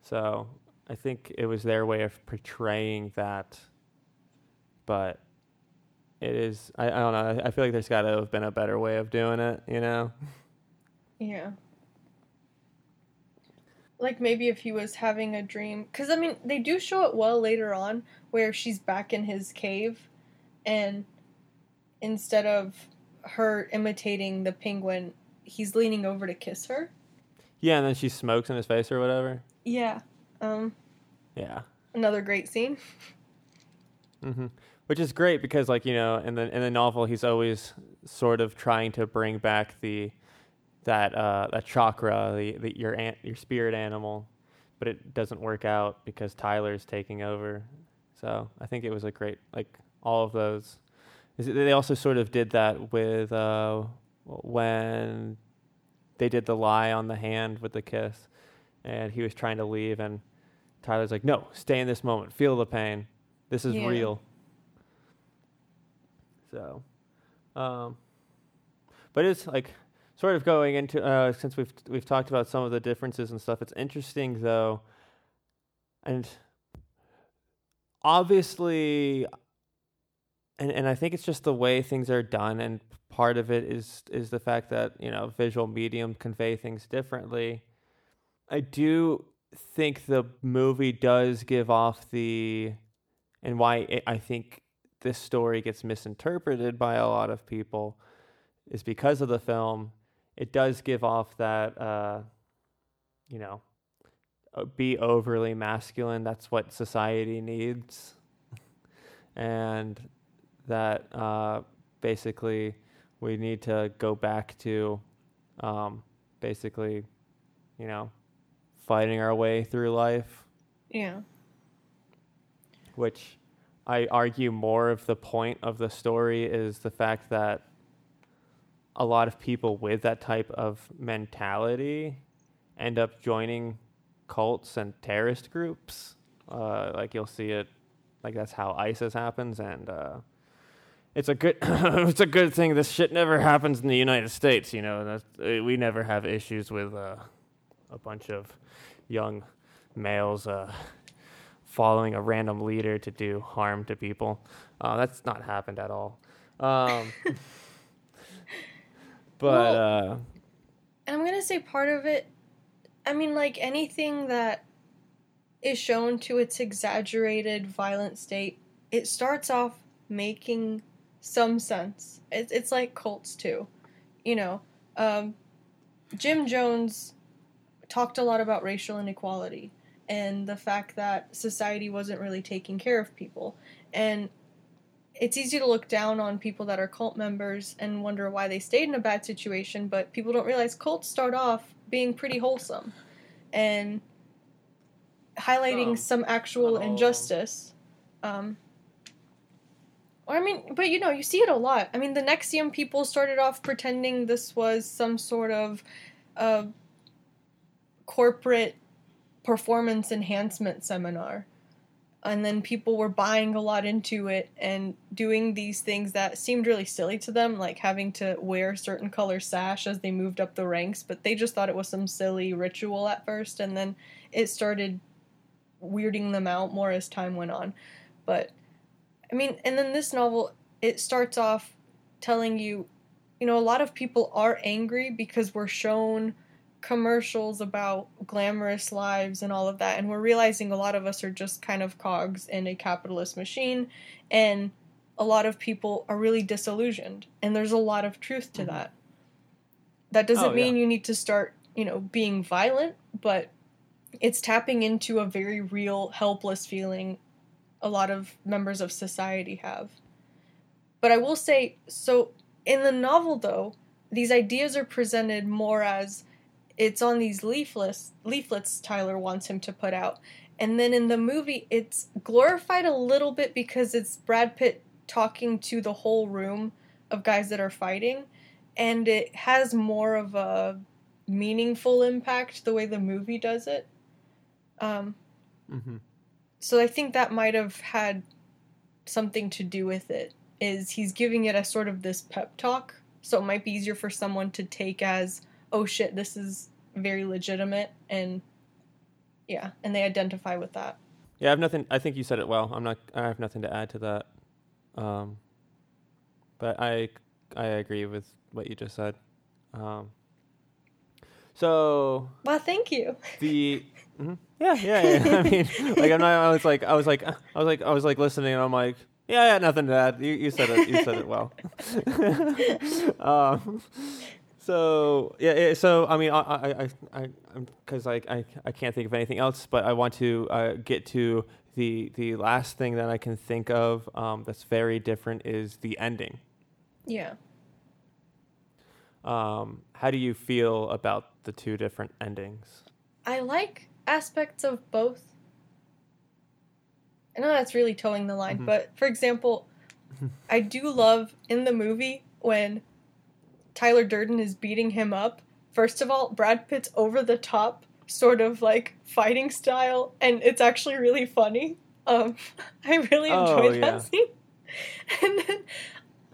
So I think it was their way of portraying that, but it is, I, I don't know, I feel like there's got to have been a better way of doing it, you know? Yeah. Like, maybe if he was having a dream, because, I mean, they do show it well later on, where she's back in his cave, and instead of her imitating the penguin, he's leaning over to kiss her. Yeah, and then she smokes in his face or whatever. Yeah. Um, yeah. Another great scene. Mm-hmm. Which is great because, like, you know, in the in the novel, he's always sort of trying to bring back the that uh, that chakra, the, the your an- your spirit animal, but it doesn't work out because Tyler's taking over. So I think it was a great, like, all of those. They also sort of did that with uh, when they did the lie on the hand with the kiss, and he was trying to leave, and Tyler's like, no, stay in this moment. Feel the pain. This is yeah. real. So, um, but it's like sort of going into, uh, since we've, we've talked about some of the differences and stuff, it's interesting though. And obviously, And and I think it's just the way things are done, and part of it is is the fact that, you know, visual medium convey things differently. I do think the movie does give off the, and why it, I think this story gets misinterpreted by a lot of people is because of the film. It does give off that, uh, you know, be overly masculine. That's what society needs. And that uh, basically we need to go back to um, basically, you know, fighting our way through life. Yeah. Which I argue more of the point of the story is the fact that a lot of people with that type of mentality end up joining cults and terrorist groups. Uh, like you'll see it Like, that's how ISIS happens, and uh, it's a good it's a good thing this shit never happens in the United States, you know. That's, uh, we never have issues with uh, a bunch of young males uh, following a random leader to do harm to people. Uh, that's not happened at all. Um, but... Well, uh, and I'm going to say part of it, I mean, like, anything that is shown to its exaggerated violent state, it starts off making some sense. It's, it's like cults, too. You know, um, Jim Jones talked a lot about racial inequality and the fact that society wasn't really taking care of people. And it's easy to look down on people that are cult members and wonder why they stayed in a bad situation, but people don't realize cults start off being pretty wholesome and highlighting um, some actual oh. injustice. Um, or I mean, but you know, you see it a lot. I mean, the Nexium people started off pretending this was some sort of uh, corporate performance enhancement seminar. And then people were buying a lot into it and doing these things that seemed really silly to them, like having to wear a certain color sash as they moved up the ranks. But they just thought it was some silly ritual at first, and then it started weirding them out more as time went on. But, I mean, and then this novel, it starts off telling you, you know, a lot of people are angry because we're shown commercials about glamorous lives and all of that, and we're realizing a lot of us are just kind of cogs in a capitalist machine, and a lot of people are really disillusioned, and there's a lot of truth to mm-hmm. that. That doesn't oh, mean yeah. you need to start, you know, being violent, but it's tapping into a very real helpless feeling a lot of members of society have. But I will say, so in the novel, though, these ideas are presented more as it's on these leaflets, leaflets Tyler wants him to put out. And then in the movie, it's glorified a little bit because it's Brad Pitt talking to the whole room of guys that are fighting. And it has more of a meaningful impact the way the movie does it. Um, mm-hmm. So I think that might have had something to do with it, is he's giving it a sort of this pep talk. So it might be easier for someone to take as, oh shit, this is very legitimate, and yeah, and they identify with that. Yeah, I have nothing, I think you said it well. I'm not, I have nothing to add to that. Um, but I, I agree with what you just said. Um, so. Well, thank you. The, mm-hmm, yeah, yeah, yeah. I mean, like, I'm not, I was like, I was like, I was like, I was like listening, and I'm like, yeah, I had nothing to add. You, you said it, you said it well. um, So yeah, so I mean, I, I, I, I'm because like I, I can't think of anything else, but I want to uh, get to the the last thing that I can think of um, that's very different is the ending. Yeah. Um, how do you feel about the two different endings? I like aspects of both. I know that's really towing the line, mm-hmm. but for example, I do love in the movie when Tyler Durden is beating him up. First of all, Brad Pitt's over-the-top sort of, like, fighting style, and it's actually really funny. Um, I really enjoyed oh, yeah. that scene. And then,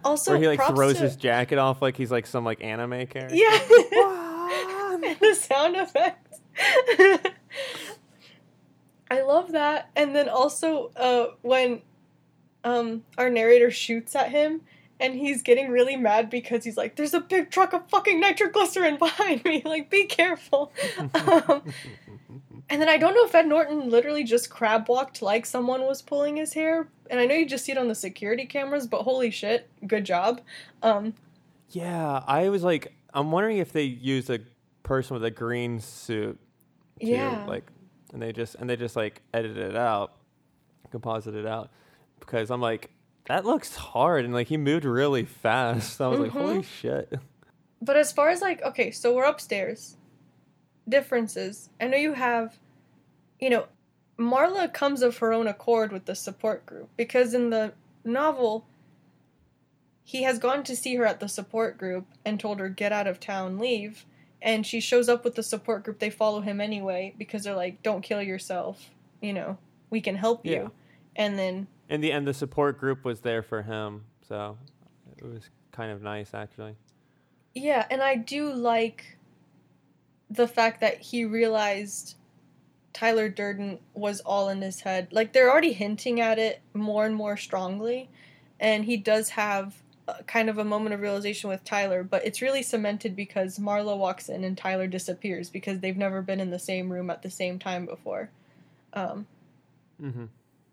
also, where he, like, throws to... his jacket off like he's, like, some, like, anime character. Yeah. And the sound effects. I love that. And then also, uh, when um, our narrator shoots at him, and he's getting really mad because he's like, there's a big truck of fucking nitroglycerin behind me. Like, be careful. um, and then I don't know if Ed Norton literally just crab walked like someone was pulling his hair. And I know you just see it on the security cameras, but holy shit, good job. Um, yeah, I was like, I'm wondering if they used a person with a green suit. To, yeah. Like, and they just, and they just like edited it out, composited it out. Because I'm like, that looks hard, and, like, he moved really fast. I was mm-hmm. like, holy shit. But as far as, like, okay, so we're upstairs. Differences. I know you have, you know, Marla comes of her own accord with the support group, because in the novel, he has gone to see her at the support group and told her, get out of town, leave, and she shows up with the support group. They follow him anyway, because they're like, don't kill yourself, you know, we can help yeah. you. And then in the end, the support group was there for him, so it was kind of nice, actually. Yeah, and I do like the fact that he realized Tyler Durden was all in his head. Like, they're already hinting at it more and more strongly, and he does have a, kind of a moment of realization with Tyler, but it's really cemented because Marla walks in and Tyler disappears because they've never been in the same room at the same time before. Um, mm-hmm.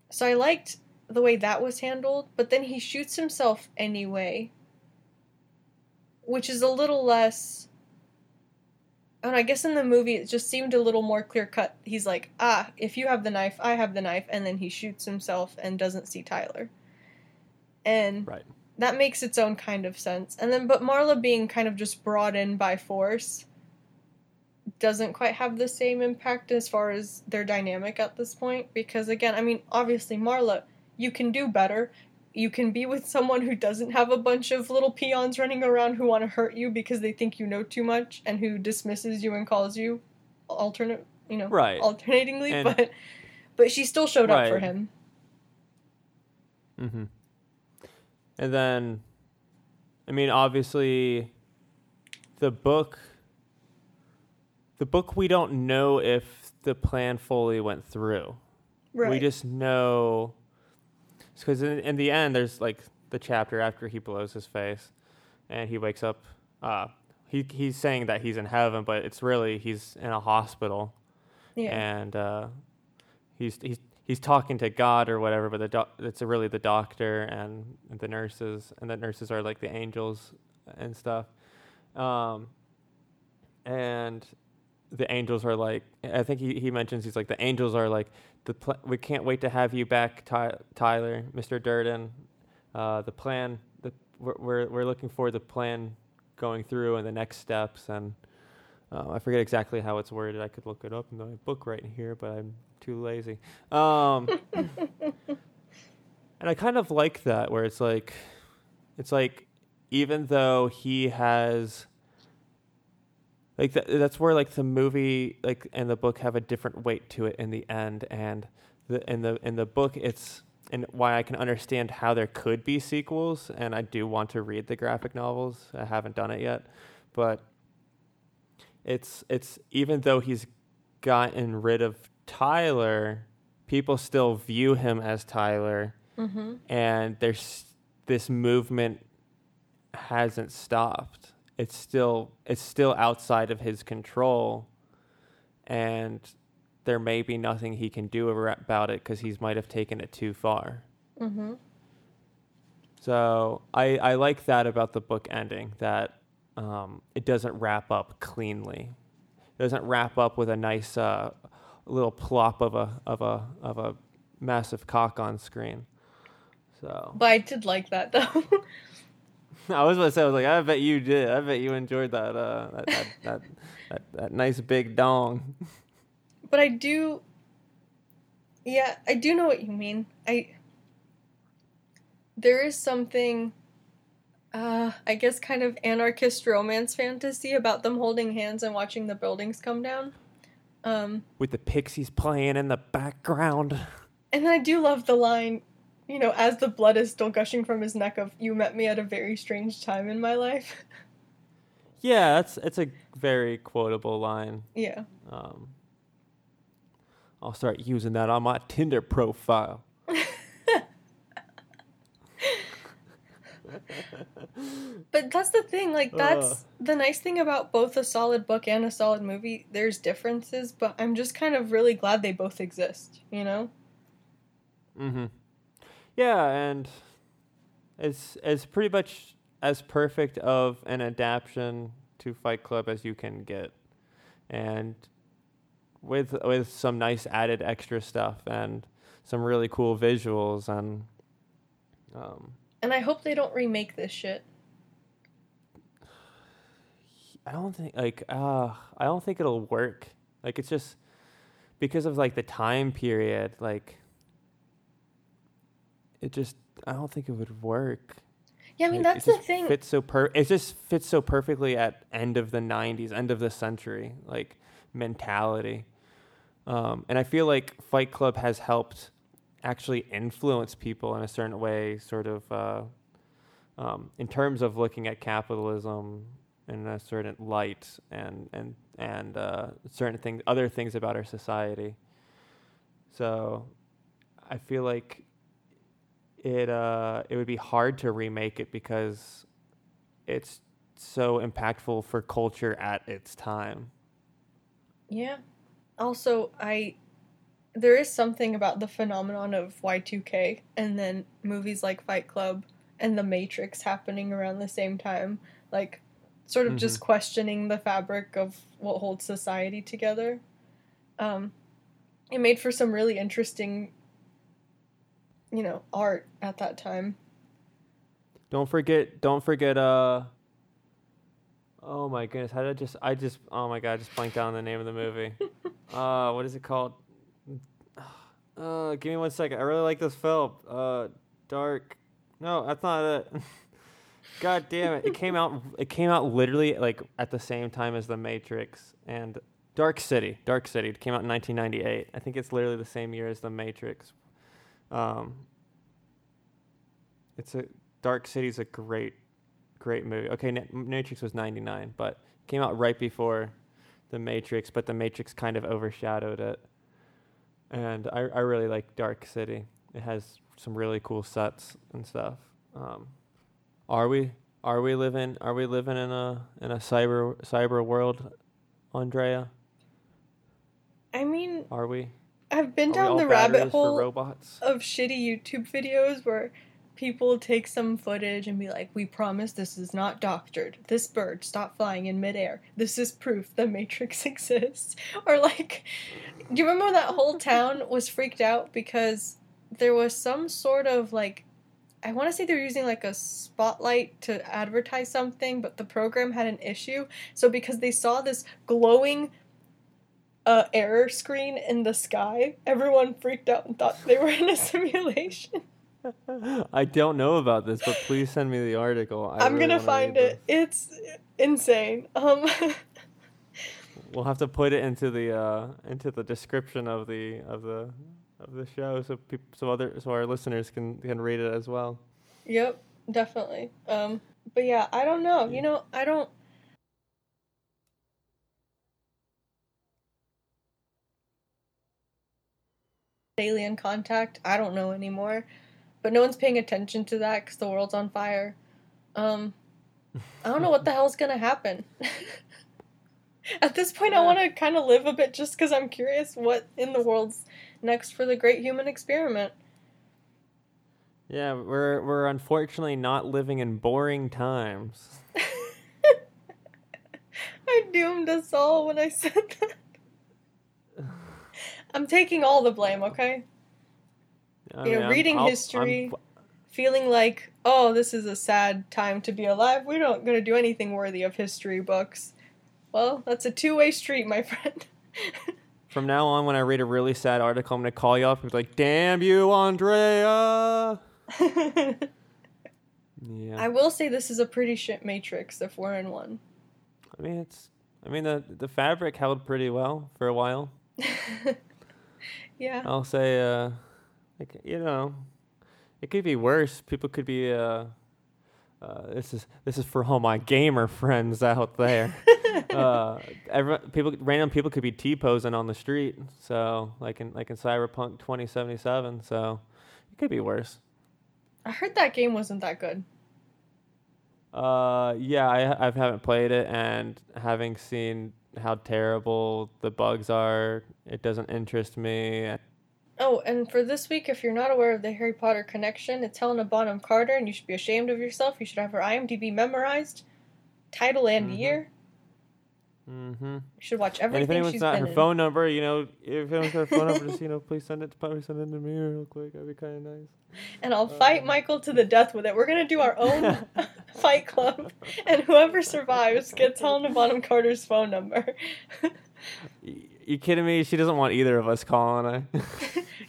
So I liked the way that was handled, but then he shoots himself anyway, which is a little less... And I guess in the movie, it just seemed a little more clear-cut. He's like, ah, if you have the knife, I have the knife. And then he shoots himself and doesn't see Tyler. And right. That makes its own kind of sense. And then, but Marla being kind of just brought in by force doesn't quite have the same impact as far as their dynamic at this point. Because, again, I mean, obviously, Marla, you can do better. You can be with someone who doesn't have a bunch of little peons running around who want to hurt you because they think you know too much and who dismisses you and calls you alternate, you know, right. alternatingly, and but but she still showed right. up for him. Mm-hmm. And then, I mean, obviously, the book, the book we don't know if the plan fully went through. Right. We just know... Because in, in the end, there's like the chapter after he blows his face and he wakes up. Uh, he he's saying that he's in heaven, but it's really he's in a hospital. Yeah. And uh, he's he's he's talking to God or whatever, but the doc- it's really the doctor and the nurses, and the nurses are like the angels and stuff. Um, and the angels are like, I think he, he mentions he's like the angels are like, The pl- we can't wait to have you back, Ty- Tyler, Mister Durden. Uh, the plan, the, we're we're looking for the plan going through and the next steps. And uh, I forget exactly how it's worded. I could look it up in the book right here, but I'm too lazy. Um, and I kind of like that, where it's like, it's like, even though he has. Like th- that's where like the movie like and the book have a different weight to it in the end, and the in the in the book it's and why I can understand how there could be sequels, and I do want to read the graphic novels. I haven't done it yet, but it's it's even though he's gotten rid of Tyler, people still view him as Tyler, mm-hmm. and there's this movement hasn't stopped. It's still it's still outside of his control, and there may be nothing he can do about it because he might have taken it too far. Mm-hmm. So I I like that about the book ending, that um, it doesn't wrap up cleanly. It doesn't wrap up with a nice uh, little plop of a of a of a massive cock on screen. So, but I did like that though. I was about to say, I was like, I bet you did. I bet you enjoyed that, uh, that, that, that, that, that nice big dong. But I do, yeah, I do know what you mean. I, there is something, uh, I guess kind of anarchist romance fantasy about them holding hands and watching the buildings come down. Um, With the Pixies playing in the background. And I do love the line, you know, as the blood is still gushing from his neck, of "You met me at a very strange time in my life." Yeah, that's it's a very quotable line. Yeah. Um, I'll start using that on my Tinder profile. But that's the thing. Like, that's uh. the nice thing about both a solid book and a solid movie. There's differences, but I'm just kind of really glad they both exist, you know? Mm-hmm. Yeah, and it's it's pretty much as perfect of an adaptation to Fight Club as you can get, and with with some nice added extra stuff and some really cool visuals and. Um, and I hope they don't remake this shit. I don't think like uh I don't think it'll work. Like, it's just because of like the time period, like. It just, I don't think it would work. Yeah, I mean, it, that's it the thing. Fits so per- it just fits so perfectly at end of the nineties, end of the century, like, mentality. Um, and I feel like Fight Club has helped actually influence people in a certain way, sort of uh, um, in terms of looking at capitalism in a certain light and and and uh, certain things, other things about our society. So I feel like it uh, it would be hard to remake it because it's so impactful for culture at its time. Yeah. Also, I there is something about the phenomenon of Y two K and then movies like Fight Club and The Matrix happening around the same time, like sort of mm-hmm. just questioning the fabric of what holds society together. Um, it made for some really interesting, you know, art at that time. Don't forget, don't forget, uh, oh my goodness, how did I just, I just, oh my God, I just blanked out on the name of the movie. uh, what is it called? Uh, give me one second. I really like this film. Uh, Dark. No, that's not it. God damn it. It came out, it came out literally like at the same time as The Matrix and Dark City. Dark City. It came out in nineteen ninety-eight. I think it's literally the same year as The Matrix. Um, it's a, Dark City's a great, great movie. Okay, Na- Matrix was ninety-nine, but it came out right before The Matrix, but The Matrix kind of overshadowed it. And I, I really like Dark City. It has some really cool sets and stuff. Um, are we are we living are we living in a in a cyber cyber world, Andrea? I mean, are we? I've been are down the rabbit hole of shitty YouTube videos where people take some footage and be like, we promise this is not doctored. This bird stopped flying in midair. This is proof the Matrix exists. Or like, do you remember that whole town was freaked out because there was some sort of like, I want to say they were using like a spotlight to advertise something, but the program had an issue. So because they saw this glowing Uh, error screen in the sky, everyone freaked out and thought they were in a simulation. I don't know about this, but please send me the article. I I'm really gonna find it. This. It's insane. Um, we'll have to put it into the uh, into the description of the of the of the show, so people, so other, so our listeners can can read it as well. Yep, definitely. Um, but yeah, I don't know. You know, I don't. Alien contact, I don't know anymore, but no one's paying attention to that because the world's on fire. um I don't know what the hell's gonna happen. At this point, yeah. I want to kind of live a bit just because I'm curious what in the world's next for the great human experiment. Yeah, we're we're unfortunately not living in boring times. I doomed us all when I said that. I'm taking all the blame, okay? I mean, you know, I'm, reading I'll, history, I'm... feeling like, oh, this is a sad time to be alive. We're not going to do anything worthy of history books. Well, that's a two-way street, my friend. From now on, when I read a really sad article, I'm going to call you up and be like, damn you, Andrea! Yeah. I will say this is a pretty shit Matrix if we're in one. I mean, it's. I mean, the the fabric held pretty well for a while. Yeah, I'll say, uh, like, you know, it could be worse. People could be. Uh, uh, this is this is for all my gamer friends out there. uh, every, people, random people could be T-posing on the street. So, like in like in Cyberpunk twenty seventy-seven. So, it could be worse. I heard that game wasn't that good. Uh, yeah, I I haven't played it, and having seen how terrible the bugs are, it doesn't interest me. Oh, and for this week, if you're not aware of the Harry Potter connection, it's Helena Bonham Carter, and you should be ashamed of yourself. You should have her I M D B memorized, title and mm-hmm. year. Mm-hmm. You should watch everything. And if anyone's she's not been her in. Phone number, you know, if anyone's her phone number, just, you know, please send it. Probably send it to me real quick. That'd be kind of nice. And I'll um, fight Michael to the death with it. We're gonna do our own Fight Club, and whoever survives gets Helena Bonham Carter's phone number. you, you kidding me? She doesn't want either of us calling her.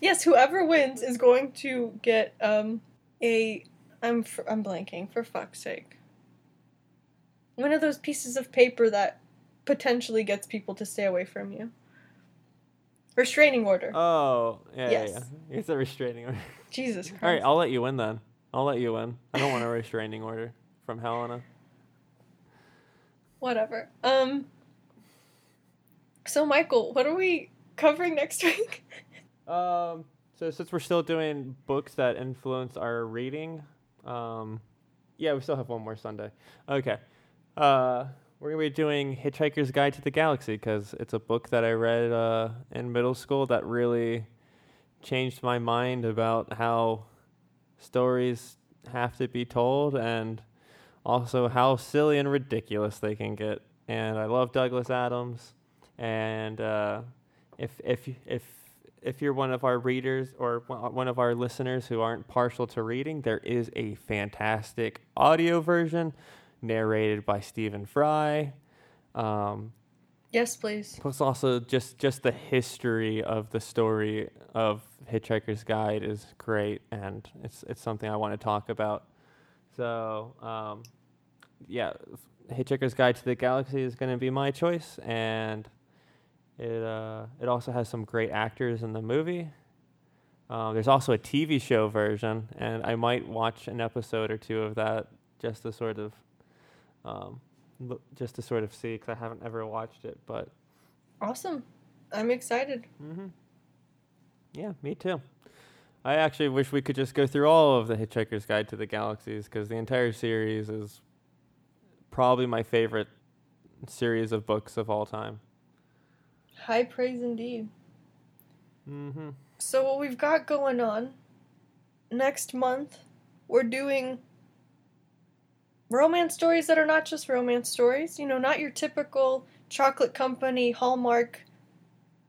Yes, whoever wins is going to get um a. I'm fr- I'm blanking for fuck's sake. One of those pieces of paper that potentially gets people to stay away from you. Restraining order. Oh, yeah, yes. yeah, yeah. It's a restraining order. Jesus Christ. All right, I'll let you win then. I'll let you win. I don't want a restraining order from Helena. Whatever. Um. So, Michael, what are we covering next week? um. So, since we're still doing books that influence our reading, um, yeah, we still have one more Sunday. Okay. Uh, we're going to be doing Hitchhiker's Guide to the Galaxy because it's a book that I read uh, in middle school that really changed my mind about how stories have to be told and also how silly and ridiculous they can get. And I love Douglas Adams. And uh, if if if if you're one of our readers or one of our listeners who aren't partial to reading, there is a fantastic audio version narrated by Stephen Fry. Um, yes, please. Plus, also just just the history of the story of Hitchhiker's Guide is great, and it's it's something I want to talk about. So, um, yeah, Hitchhiker's Guide to the Galaxy is going to be my choice, and It uh it also has some great actors in the movie. Uh, there's also a T V show version, and I might watch an episode or two of that just to sort of, um, lo- just to sort of see because I haven't ever watched it. But awesome, I'm excited. Mm-hmm. Yeah, me too. I actually wish we could just go through all of the Hitchhiker's Guide to the Galaxies because the entire series is probably my favorite series of books of all time. High praise indeed. Mm-hmm. So what we've got going on next month, we're doing romance stories that are not just romance stories. You know, not your typical Chocolate Company Hallmark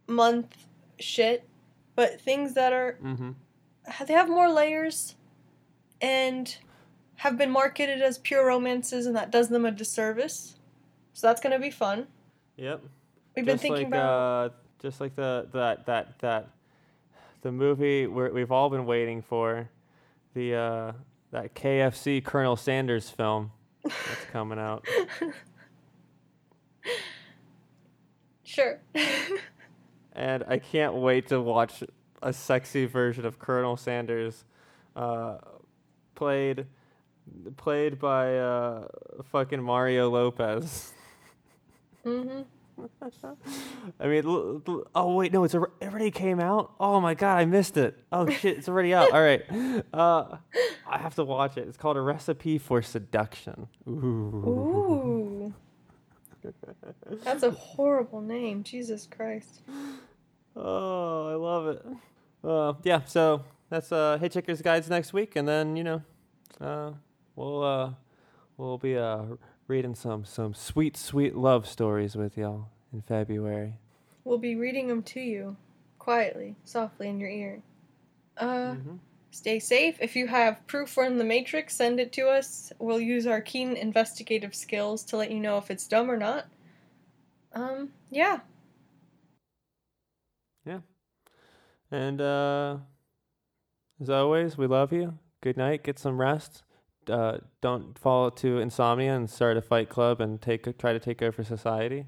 month shit, but things that are mm-hmm. they have more layers and have been marketed as pure romances, and that does them a disservice. So that's gonna be fun. Yep. We've just been thinking like, about uh, just like the that that that the movie we're, we've all been waiting for, the uh, that K F C Colonel Sanders film that's coming out. Sure. And I can't wait to watch a sexy version of Colonel Sanders, uh, played played by uh, fucking Mario Lopez. Mm-hmm. I mean, l- l- oh wait, no, it's a- it already came out. Oh my god, I missed it. Oh shit, it's already out. All right, uh, I have to watch it. It's called A Recipe for Seduction. Ooh, Ooh. That's a horrible name. Jesus Christ. Oh, I love it. Uh, yeah, so that's uh, Hitchhiker's Guides next week, and then you know, uh, we'll uh, we'll be uh. reading some, some sweet, sweet love stories with y'all in February. We'll be reading them to you, quietly, softly in your ear. Uh, mm-hmm. Stay safe. If you have proof from The Matrix, send it to us. We'll use our keen investigative skills to let you know if it's dumb or not. Um, yeah. Yeah. And, uh, as always, we love you. Good night. Get some rest. Uh, don't fall to insomnia and start a fight club and take try to take over society.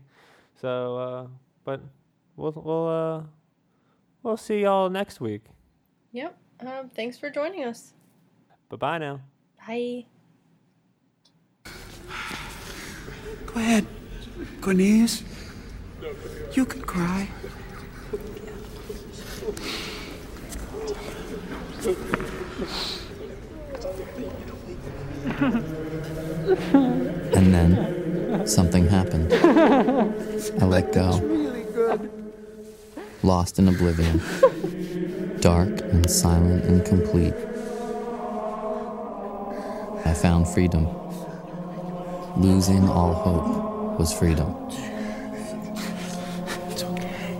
So, uh, but we'll we'll uh, we'll see y'all next week. Yep. Um, thanks for joining us. Bye bye now. Bye. Go ahead, Cornelius. You can cry. And then something happened. I let go. Really good. Lost in oblivion. Dark and silent and complete. I found freedom. Losing all hope was freedom. It's okay.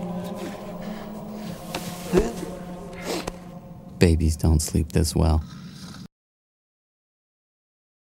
Babies don't sleep this well.